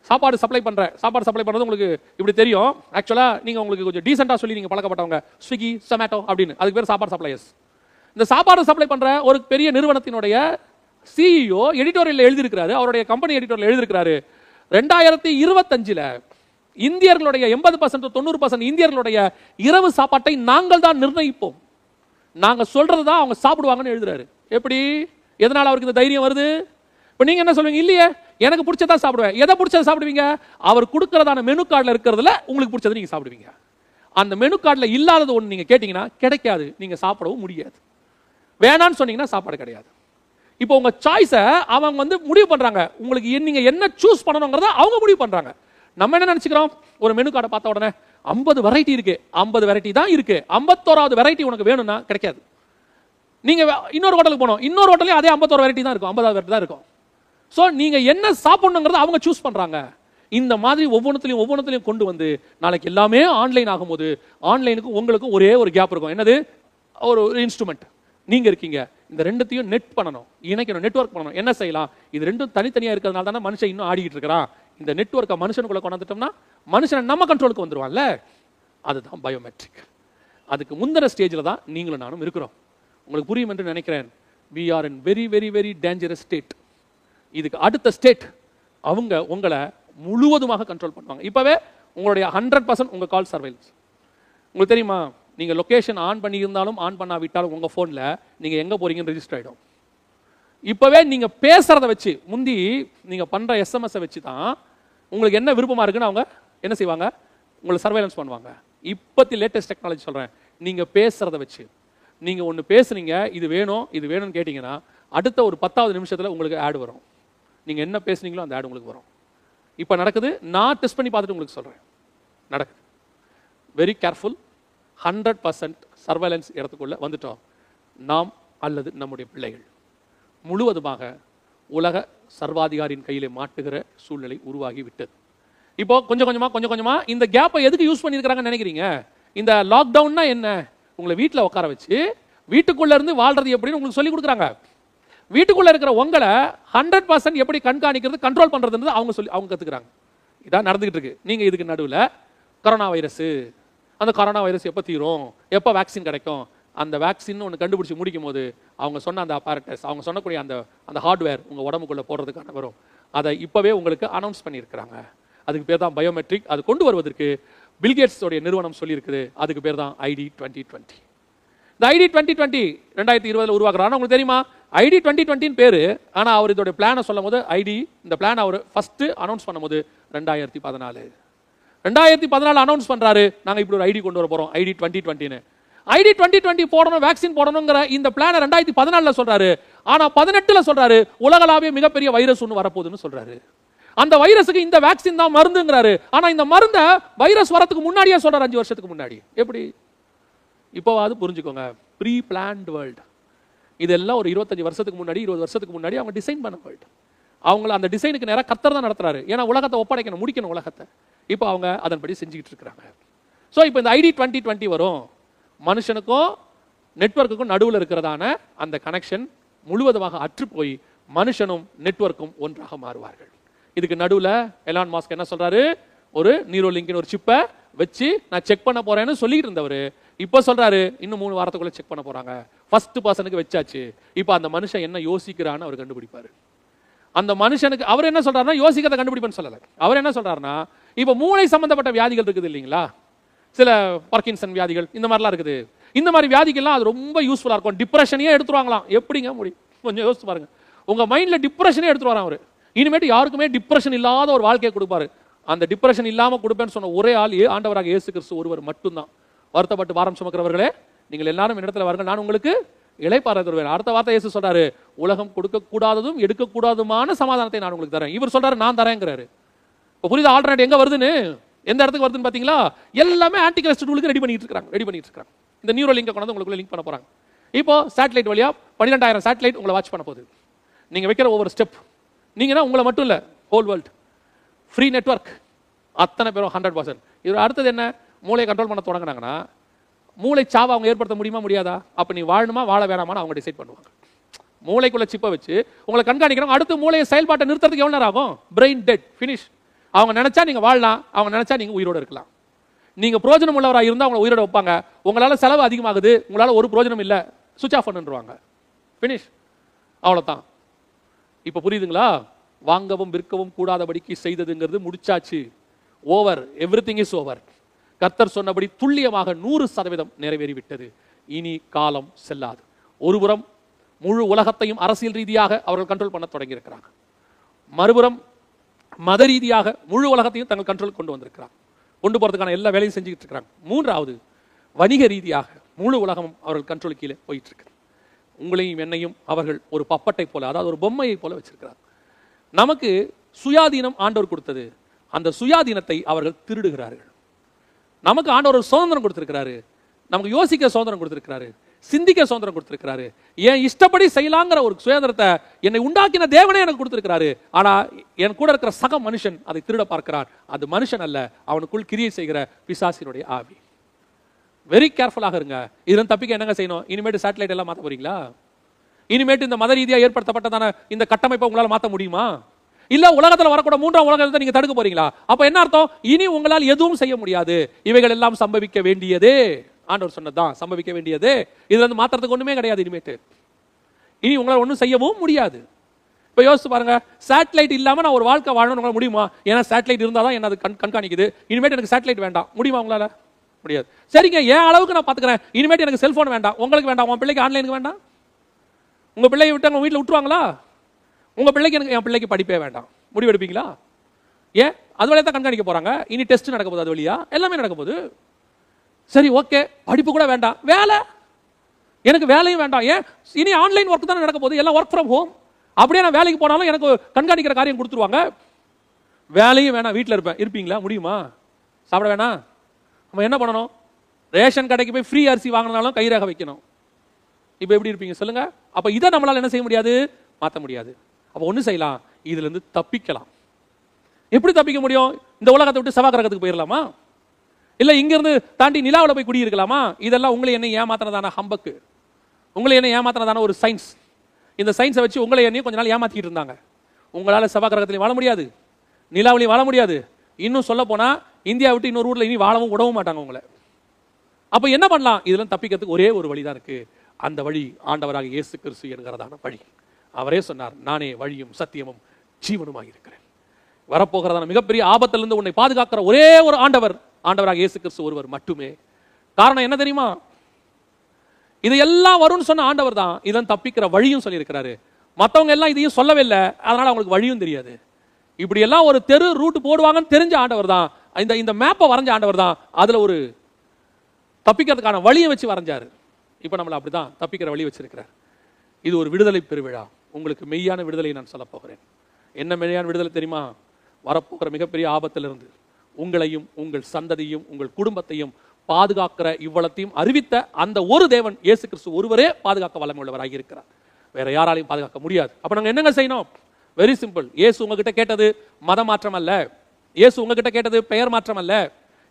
சாப்பாடு சப்ளை பண்ற சாப்பாடு சப்ளை பண்றது உங்களுக்கு இப்படி தெரியும். ஆக்சுவலா நீங்க உங்களுக்கு கொஞ்சம் டீசெண்டா சொல்லி நீங்க பழக்கப்பட்டவங்க ஸ்விக்கி சொமேட்டோ அப்படின்னு, அதுக்கு பேர் சாப்பாடு சப்ளையர்ஸ். இந்த சாப்பாடு சப்ளை பண்ற ஒரு பெரிய நிறுவனத்தினுடைய சிஇஓ எடிட்டோரியல் எழுதியிருக்கிறாரு, அவருடைய கம்பெனி எடிட்டோரியல் எழுதியிருக்கிறாரு, ரெண்டாயிரத்தி இருபத்தஞ்சுல இந்தியர்களுடைய எண்பது பர்சன்ட் தொண்ணூறு பர்சன்ட் இந்தியர்களுடைய இரவு சாப்பாட்டை நாங்கள் தான் நிர்ணயிப்போம், நாங்க சொல்றதுதான் அவங்க சாப்பிடுவாங்கன்னு எழுதுறாரு. எப்படி, எதனால அவருக்கு இந்த தைரியம் வருது? இப்போ நீங்க என்ன சொல்லுவீங்க, இல்லையே எனக்கு பிடிச்சதா சாப்பிடுவேன். எதை பிடிச்சதை சாப்பிடுவீங்க? அவர் கொடுக்கறதான மெனு கார்டில் இருக்கிறதுல உங்களுக்கு பிடிச்சது நீங்க சாப்பிடுவீங்க. அந்த மெனு கார்டில் இல்லாதது ஒன்று நீங்க கேட்டீங்கன்னா கிடைக்காது, நீங்க சாப்பிடவும் முடியாது. வேணான்னு சொன்னீங்கன்னா சாப்பாடு கிடையாது. இப்போ உங்க சாய்ஸை அவங்க வந்து முடிவு பண்றாங்க, உங்களுக்கு நீங்க என்ன சூஸ் பண்ணணுங்கிறத அவங்க முடிவு பண்றாங்க. நம்ம என்ன நினைச்சுக்கிறோம், ஒரு மெனு கார்டை பார்த்த உடனே ஐம்பது வெரைட்டி இருக்கு, ஐம்பது வெரைட்டி தான் இருக்கு, ஐம்பத்தோராவது வெரைட்டி உனக்கு வேணும்னா கிடைக்காது. நீங்க இன்னொரு ஹோட்டலுக்கு போனோம், இன்னொரு ஹோட்டலே அதே ஐம்பத்தோரு வெரைட்டி தான் இருக்கும், ஐம்பதாவது வெரைட்டி தான் இருக்கும். ஸோ நீங்க என்ன சாப்பிடணுங்கிறத அவங்க சூஸ் பண்றாங்க. இந்த மாதிரி ஒவ்வொன்றத்திலையும் ஒவ்வொன்றத்திலையும் கொண்டு வந்து நாளைக்கு எல்லாமே ஆன்லைன் ஆகும்போது ஆன்லைனுக்கும் உங்களுக்கும் ஒரே ஒரு கேப் இருக்கும். என்னது, ஒரு இன்ஸ்ட்ருமெண்ட் நீங்க இருக்கீங்க. இந்த ரெண்டுத்தையும் நெட் பண்ணணும், இணைக்கணும், நெட்வொர்க் பண்ணணும். என்ன செய்யலாம், இது ரெண்டும் தனித்தனியா இருக்கிறதுனால தானே மனுஷன் இன்னும் ஆடிக்கிட்டு இருக்கிறான். இந்த நெட்வொர்க்கை மனுஷனுக்குள்ள கொண்டாந்துட்டோம்னா மனுஷனை நம்ம கண்ட்ரோலுக்கு வந்துடுவான்ல, அதுதான் பயோமெட்ரிக். அதுக்கு முந்தின ஸ்டேஜில் தான் நீங்களும் நானும் இருக்கிறோம். உங்களுக்கு புரியும் என்று நினைக்கிறேன். We are in very very very dangerous state. இதுக்கு அடுத்த ஸ்டேட் அவங்க உங்களை முழுவதுமாக கண்ட்ரோல் பண்ணுவாங்க. இப்போவே உங்களுடைய ஹண்ட்ரட் பர்சன்ட் உங்கள் கால் சர்வைலன்ஸ். உங்களுக்கு தெரியுமா, நீங்கள் லொக்கேஷன் ஆன் பண்ணியிருந்தாலும் ஆன் பண்ணாவிட்டாலும் உங்கள் ஃபோனில் நீங்கள் எங்கே போகிறீங்கன்னு ரெஜிஸ்டர் ஆகிடும். இப்போவே நீங்கள் பேசுகிறத வச்சு, முந்தி நீங்கள் பண்ணுற எஸ்எம்எஸை வச்சு தான் உங்களுக்கு என்ன விருப்பமாக இருக்குன்னு அவங்க என்ன செய்வாங்க, உங்களை சர்வைலன்ஸ் பண்ணுவாங்க. இப்போத்தி லேட்டஸ்ட் டெக்னாலஜி சொல்கிறேன், நீங்கள் பேசுகிறத வச்சு. நீங்கள் ஒன்று பேசுகிறீங்க, இது வேணும் இது வேணும்னு கேட்டிங்கன்னா அடுத்த ஒரு பத்தாவது நிமிஷத்தில் உங்களுக்கு ஆடு வரும். நீங்கள் என்ன பேசுனீங்களோ அந்த ஆடு உங்களுக்கு வரும். இப்போ நடக்குது, நான் டெஸ்ட் பண்ணி பார்த்துட்டு உங்களுக்கு சொல்கிறேன் நடக்குது. Very careful. Hundred percent surveillance இடத்துக்குள்ளே வந்துட்டோம். நாம் அல்லது நம்முடைய பிள்ளைகள் முழுவதுமாக உலக சர்வாதிகாரியின் கையிலே மாட்டுகிற சூழ்நிலை உருவாகி விட்டது. இப்போ கொஞ்சம் கொஞ்சமாக கொஞ்சம் கொஞ்சமாக இந்த கேப்பை எதுக்கு யூஸ் பண்ணியிருக்கிறாங்கன்னு நினைக்கிறீங்க? இந்த லாக்டவுன்னா என்ன, உங்களை வீட்டில் உட்கார வச்சு வீட்டுக்குள்ளே இருந்து வாழ்றது எப்படின்னு உங்களுக்கு சொல்லிக் கொடுக்குறாங்க. வீட்டுக்குள்ளே இருக்கிற உங்களை ஹண்ட்ரட் பர்சன்ட் எப்படி கண்காணிக்கிறது, கண்ட்ரோல் பண்ணுறதுன்றது அவங்க சொல்லி அவங்க கற்றுக்குறாங்க. இதான் நடந்துகிட்டு இருக்கு. நீங்கள் இதுக்கு நடுவில் கொரோனா வைரஸு, அந்த கொரோனா வைரஸ் எப்போ தீரும், எப்போ வேக்சின் கிடைக்கும், அந்த வேக்சின் ஒன்று கண்டுபிடிச்சி முடிக்கும் போது அவங்க சொன்ன அந்த அப்பாரட்டஸ், அவங்க சொன்னக்கூடிய அந்த அந்த ஹார்ட்வேர் உங்கள் உடம்புக்குள்ளே போடுறதுக்கான வரும். அதை இப்போவே உங்களுக்கு அனௌன்ஸ் பண்ணியிருக்கிறாங்க. அதுக்கு பேர் தான் பயோமெட்ரிக். அது கொண்டு வருவதற்கு பில்கேட்ஸோடைய நிறுவனம் சொல்லியிருக்குது. அதுக்கு பேர் தான் ஐடி டுவெண்ட்டி டுவெண்ட்டி இந்த ஐடி டுவெண்ட்டி டுவெண்ட்டி ரெண்டாயிரத்தி இருபதில் உருவாக்குறாங்க. உங்களுக்கு தெரியுமா, ஐடி டுவெண்ட்டி டுவெண்ட்டின்னு பேர், ஆனால் அவர் இதோடைய பிளானை சொல்லும் போது, ஐடி இந்த பிளான் அவர் ஃபஸ்ட்டு அனௌன்ஸ் பண்ணும் போது ரெண்டாயிரத்தி பதினாலு ரெண்டாயிரத்தி பதினாலு அனௌன்ஸ் பண்ணுறாரு, நாங்கள் இப்படி ஒரு ஐடி கொண்டு வர போகிறோம், ஐடி டுவெண்ட்டி டுவெண்ட்டின்னு ஐடி டுவெண்ட்டி டுவெண்ட்டி போடணும், வேக்சின் போடணுங்கிற இந்த பிளானை ரெண்டாயிரத்தி பதினாலில் சொல்றாரு. ஆனால் பதினெட்டுல சொல்றாரு உலகளாவிய மிகப்பெரிய வைரஸ் ஒன்று வரப்போகுதுன்னு சொல்றாரு. அந்த வைரஸுக்கு இந்த வேக்சின் தான் மருந்துங்கிறாரு. ஆனால் இந்த மருந்தை வைரஸ் வரதுக்கு முன்னாடியே சொல்றாரு, அஞ்சு வருஷத்துக்கு முன்னாடி. எப்படி இப்போவாது புரிஞ்சுக்கோங்க, ப்ரீ பிளான்ட் வேர்ல்டு. இதெல்லாம் ஒரு இருபத்தஞ்சு வருஷத்துக்கு முன்னாடி இருபது வருஷத்துக்கு முன்னாடி அவங்க டிசைன் பண்ண போயிட்டு அவங்கள அந்த டிசைனுக்கு நேராக கர்த்தர் தான் நடத்துறாரு. ஏன்னா உலகத்தை ஒப்படைக்கணும், முடிக்கணும் உலகத்தை. இப்போ அவங்க அதன்படி செஞ்சுக்கிட்டு இருக்கிறாங்க. ஸோ இப்போ இந்த ஐடி டுவெண்ட்டி டுவெண்ட்டி வரும், மனுஷனுக்கும் நெட்வொர்க்குக்கும் நடுவில் இருக்கிறதான அந்த கனெக்ஷன் முழுவதுமாக அற்று போய் மனுஷனும் நெட்வொர்க்கும் ஒன்றாக மாறுவார்கள். இதுக்கு நடுவில் எலான் மாஸ்க் என்ன சொல்றாரு, ஒரு நீரோ லிங்கின் ஒரு சிப்பை வச்சு நான் செக் பண்ண போறேன்னு சொல்லிட்டு இருந்தவர் இப்போ சொல்றாரு இன்னும் மூணு வாரத்துக்குள்ள செக் பண்ண போறாங்க. ஃபர்ஸ்ட் பர்சனுக்கு வச்சாச்சு, இப்போ அந்த மனுஷன் என்ன யோசிக்கிறான்னு அவர் கண்டுபிடிப்பாரு. அந்த மனுஷனுக்கு அவர் என்ன சொல்றாருன்னா யோசிக்கிறத கண்டுபிடிப்பேன்னு சொல்லலை. அவர் என்ன சொல்றாருன்னா இப்போ மூளை சம்பந்தப்பட்ட வியாதிகள் இருக்குது இல்லைங்களா, சில பார்க்கின்சன் வியாதிகள் இந்த மாதிரிலாம் இருக்குது. இந்த மாதிரி வியாதிகள்லாம் அது ரொம்ப யூஸ்ஃபுல்லாக இருக்கும். டிப்ரெஷனையே எடுத்துருவாங்களாம். எப்படிங்க முடியும்? கொஞ்சம் யோசிச்சு பாருங்க. உங்கள் மைண்டில் டிப்ரெஷனே எடுத்துட்டு வரான் அவர். இனிமேட்டு யாருக்குமே டிப்ரெஷன் இல்லாத ஒரு வாழ்க்கையை கொடுப்பாரு. அந்த டிப்ரெஷன் இல்லாமல் கொடுப்பேன்னு சொன்ன ஒரே ஆள் ஆண்டவராக இயேசு கிறிஸ்து ஒருவர் மட்டும்தான். வருத்தப்பட்டு பாரம் சுமக்கிறவர்களே நீங்கள் எல்லாரும் என்னிடத்துல வருங்க, நான் உங்களுக்கு இளைப்பாறை தருவேன். அடுத்த வார்த்தை இயேசு சொல்றாரு, உலகம் கொடுக்கக்கூடாததும் எடுக்கக்கூடாதுமான சமாதானத்தை நான் உங்களுக்கு தரேன். இவர் சொல்றாரு நான் தரேங்கிறாரு. இப்போ புரியுது ஆல்டர்னேட் எங்கே வருதுன்னு, எந்த இடத்துக்கு வருதுன்னு பார்த்தீங்களா? எல்லாமே ஆன்டிகிரஸ்ட் டூலுக்கு ரெடி பண்ணிட்டு இருக்காங்க ரெடி பண்ணிட்டு இருக்காங்க இந்த நியூரோ லிங்கை கொண்டு வந்து உங்களுக்குள்ள லிங்க் பண்ண போறாங்க. இப்போ சேட்டலைட் வழியா பன்னிரெண்டாயிரம் சேட்டலைட் உங்களை வாட்ச் பண்ண போகுது. நீங்க வைக்கிற ஒவ்வொரு ஸ்டெப், நீங்கன்னா உங்களை மட்டும் இல்லை, ஹோல் வேர்ல்டு ஃப்ரீ நெட்வொர்க், அத்தனை பேரும் ஹண்ட்ரட் பர்சன்ட். இதில் அடுத்தது என்ன, மூளையை கண்ட்ரோல் பண்ண தொடங்கினாங்கன்னா மூளை சாவை அவங்க ஏற்படுத்த முடியுமா முடியாதா? அப்போ நீ வாழணுமா வாழ வேணாமான்னு அவங்க டிசைட் பண்ணுவாங்க. மூளைக்குள்ள சிப்பை வச்சு உங்களை கண்காணிக்கிறோம். அடுத்து மூளையை செயல்பாட்டை நிறுத்துறதுக்கு எவ்வளோ நேரம் ஆகும்? Brain dead, finish. அவங்க நினைச்சா நீங்க வாழலாம், அவங்க நினைச்சா நீங்க உயிரோடு இருக்கலாம். நீங்க பிரோஜனம் உள்ளவராக இருந்தால் அவங்களை உயிரோட வைப்பாங்க. உங்களால செலவு அதிகமாகுது, உங்களால ஒரு பிரோஜனம் இல்லை, சுவிட்ச் ஆஃப் பண்ணுவாங்க, ஃபினிஷ், அவ்வளோதான். இப்போ புரியுதுங்களா? வாங்கவும் விற்கவும் கூடாதபடிக்கு செய்ததுங்கிறது முடிச்சாச்சு, over, everything is over. கர்த்தர் சொன்னபடி துல்லியமாக நூறு சதவீதம் நிறைவேறிவிட்டது. இனி காலம் செல்லாது. ஒருபுறம் முழு உலகத்தையும் அரசியல் ரீதியாக அவர்கள் கண்ட்ரோல் பண்ண தொடங்கியிருக்கிறாங்க, மறுபுறம் மத ரீதியாக முழு உலகத்தையும் தங்கள் கண்ட்ரோல் கொண்டு வந்திருக்கிறாங்க, கொண்டு போகிறதுக்கான எல்லா வேலையும் செஞ்சுக்கிட்டு இருக்கிறாங்க. மூன்றாவது வணிக ரீதியாக முழு உலகமும் அவர்கள் கண்ட்ரோல் கீழே போயிட்டு இருக்கு. உங்களையும் என்னையும் அவர்கள் ஒரு பப்பட்டை போல, அதாவது ஒரு பொம்மையை போல வச்சிருக்கிறாங்க. நமக்கு சுயாதீனம் ஆண்டவர் கொடுத்தது, அந்த சுயாதீனத்தை அவர்கள் திருடுகிறார்கள். நமக்கு ஆண்டவர் ஒரு சுதந்திரம் கொடுத்திருக்கிறாரு, நமக்கு யோசிக்க சுதந்திரம் கொடுத்திருக்கிறாரு, சிந்திக்க சுதந்திரம் கொடுத்திருக்கிறாரு, என் இஷ்டப்படி செய்யலாங்கிற ஒரு சுதந்திரத்தை என்னை உண்டாக்கின தேவனே எனக்கு கொடுத்திருக்கிறாரு. ஆனா என் கூட இருக்கிற சக மனுஷன் அதை திருட பார்க்கிறான். அது மனுஷன் அல்ல, அவனுக்குள் கிரியை செய்கிற பிசாசினுடைய ஆவி. வெரி கேர்ஃபுல்லாக இருங்க. இதெல்லாம் தப்பிக்க என்னங்க செய்யணும்? இனிமேட்டு சேட்டலைட் எல்லாம் மாற்ற போறீங்களா? இனிமேட்டு இந்த மத ரீதியாக ஏற்படுத்தப்பட்டதான இந்த கட்டமைப்பை உங்களால் மாற்ற முடியுமா? இல்ல உலகத்தில் வரக்கூட மூன்றாம் உலகத்தை நீங்க தடுக்க போறீங்களா? அப்ப என்ன அர்த்தம்? இனி உங்களால் எதுவும் செய்ய முடியாது. இவைகள் எல்லாம் சம்பவிக்க வேண்டியதே, ஆண்டவர் சொன்னதுதான் சம்பவிக்க வேண்டியது. இதுல இருந்து மாத்திரத்துக்கு ஒண்ணுமே கிடையாது. இனிமேட்டு இனி உங்களால் ஒன்றும் செய்யவும் முடியாது. இப்போ யோசிச்சு பாருங்க, சேட்டலைட் இல்லாம நான் ஒரு வாழ்க்கை வாழணும்னு உங்களால் முடியுமா? ஏன்னா சேட்டலைட் இருந்தால் தான் என்ன அது கண்காணிக்குது. இனிமேட்டு எனக்கு சேட்டலைட் வேண்டாம், முடியுமா உங்களால? முடியாது. சரிங்க, என் அளவுக்கு நான் பாத்துக்கிறேன். இனிமேட்டு எனக்கு செல்போன் வேண்டாம். உங்களுக்கு வேண்டாம், உன் பிள்ளைக்கு ஆன்லைனுக்கு வேண்டாம். உங்க பிள்ளையை விட்டு உங்க வீட்டில் விட்டுருவாங்களா? உங்க பிள்ளைக்கு எனக்கு என் பிள்ளைக்கு படிப்பே வேண்டாம், முடிவெடுப்பீங்களா? ஏன்? அது வழியா தான் கண்காணிக்க போறாங்க. இனி டெஸ்ட் நடக்க போகுது, அது வழியா எல்லாமே நடக்க போகுது. சரி, ஓகே, படிப்பு கூட வேண்டாம், வேலை, எனக்கு வேலையும் வேண்டாம். ஏன்? இனி ஆன்லைன் ஒர்க் தானே நடக்க போகுது, எல்லாம் ஒர்க் ஃப்ரம் ஹோம். அப்படியே நான் வேலைக்கு போனாலும் எனக்கு கண்காணிக்கிற காரியம் கொடுத்துருவாங்க. வேலையும் வேணாம், வீட்டில் இருப்பேன். இருப்பீங்களா? முடியுமா? சாப்பிட வேணாம். நம்ம என்ன பண்ணணும்? ரேஷன் கடைக்கு போய் ஃப்ரீ அரிசி வாங்கினாலும் கைரேகை வைக்கணும். இப்போ எப்படி இருப்பீங்க சொல்லுங்க? அப்போ இதை நம்மளால் என்ன செய்ய முடியாது? மாற்ற முடியாது. அப்போ ஒன்றும் செய்யலாம், இதுலேருந்து தப்பிக்கலாம். எப்படி தப்பிக்க முடியும்? இந்த உலகத்தை விட்டு செவ்வாய் கிரகத்துக்கு போயிடலாமா? இல்லை இங்கிருந்து தாண்டி நிலாவில் போய் குடியிருக்கலாமா? இதெல்லாம் உங்களை என்ன ஏமாத்தினதான ஹம்பக்கு, உங்களை என்ன ஏமாத்தினதான ஒரு சயின்ஸ். இந்த சயின்ஸை வச்சு உங்களை என்னையும் கொஞ்ச நாள் ஏமாற்றிக்கிட்டு இருந்தாங்க. உங்களால் செவ்வாய் கிரகத்துலையும் வாழ முடியாது, நிலாவிலையும் வாழ முடியாது. இன்னும் சொல்ல போனால் இந்தியா விட்டு இன்னொரு ஊரில் இனி வாழவும் விடவும் மாட்டாங்க உங்களை. அப்போ என்ன பண்ணலாம்? இதெல்லாம் தப்பிக்கிறதுக்கு ஒரே ஒரு வழி தான் இருக்குது. அந்த வழி ஆண்டவராக இயேசு கிறிஸ்து என்கிறதான வழி. அவரே சொன்னார், நானே வழியும் சத்தியமும் ஜீவனுமாக இருக்கிறேன். வரப்போகிறதான மிகப்பெரிய ஆபத்திலிருந்து உன்னை பாதுகாக்கிற ஒரே ஒரு ஆண்டவர் ஆண்டவராக இயேசு கிறிஸ்து ஒருவர் மட்டுமே. காரணம் என்ன தெரியுமா? இது எல்லாம் வரும்னு சொன்ன ஆண்டவர் தான் இதெல்லாம் தப்பிக்கிற வழியும் சொல்லியிருக்கிறாரு. மற்றவங்க எல்லாம் இதையும் சொல்லவே இல்லை, அதனால அவங்களுக்கு வழியும் தெரியாது. இப்படி எல்லாம் ஒரு தெரு ரூட் போடுவாங்கன்னு தெரிஞ்ச ஆண்டவர் தான், இந்த இந்த மேப்பை வரைஞ்ச ஆண்டவர் தான். அதில் ஒரு தப்பிக்கிறதுக்கான வழியை வச்சு வரைஞ்சாரு. இப்போ நம்மளை அப்படிதான் தப்பிக்கிற வழி வச்சிருக்கிறார். இது ஒரு விடுதலை பெருவிழா. உங்களுக்கு மெய்யான விடுதலை நான் சொல்ல போகிறேன். என்ன மெய்யான விடுதலை தெரியுமா? வரப்போகிற மிகப்பெரிய ஆபத்திலிருந்து உங்களையும் உங்கள் சந்ததியும் உங்கள் குடும்பத்தையும் பாதுகாக்கிற இவ்வளத்தையும் அறிவித்த அந்த ஒரு தேவன் இயேசு கிறிஸ்து ஒருவரே பாதுகாக்க வல்லமை உள்ளவராக இருக்கிறார். வேற யாராலையும் பாதுகாக்க முடியாது. அப்ப நாங்க என்னங்க செய்யணும்? Very simple. இயேசு உங்ககிட்ட கேட்டது மத மாற்றம் அல்ல, இயேசு உங்ககிட்ட கேட்டது பெயர் மாற்றம் அல்ல,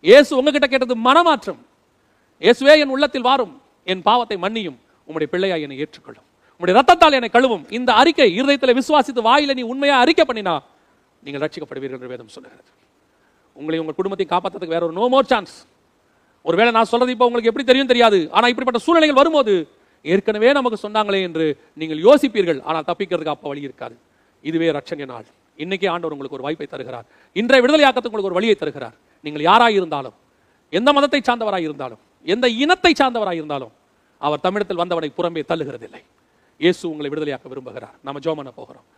இயேசு உங்ககிட்ட கேட்டது மனமாற்றம். இயேசுவே, என் உள்ளத்தில் வாரும், என் பாவத்தை மன்னியும், உம்முடைய பிள்ளையாய் என்னை ஏற்றுக்கொள்ளும், உம்முடைய ரத்தத்தால் என்னை கழுவும், இந்த அறிக்கை இருதயத்தில் விசுவாசித்து வாயில நீ உண்மையா அறிக்கை பண்ணினா நீங்கள் ரட்சிக்கப்படுவீர்கள் என்று வேதம் சொல்லுகிறது. உங்களை உங்கள் குடும்பத்தை காப்பாற்றுறதுக்கு வேற ஒரு நோ மோர் சான்ஸ். ஒருவேளை நான் சொல்றது இப்போ உங்களுக்கு எப்படி தெரியும் தெரியாது, ஆனால் இப்படிப்பட்ட சூழ்நிலைகள் வரும்போது ஏற்கனவே நமக்கு சொன்னாங்களே என்று நீங்கள் யோசிப்பீர்கள். ஆனால் தப்பிக்கிறதுக்கு அப்போ வழி இருக்காது. இதுவே ரட்சணை நாள். இன்னைக்கே ஆண்டவர் உங்களுக்கு ஒரு வாய்ப்பை தருகிறார். இன்றைய விடுதலையாக்கத்துக்கு உங்களுக்கு ஒரு வழியை தருகிறார். நீங்கள் யாராக இருந்தாலும், எந்த மதத்தை சார்ந்தவராக இருந்தாலும், எந்த இனத்தை சார்ந்தவராக இருந்தாலும், அவர் தமிழத்தில் வந்தவனை புறம்பே தள்ளுகிறதில்லை. இயேசு உங்களை விடுதலையாக்க விரும்புகிறார். நம்ம ஜோமன போகிறோம்.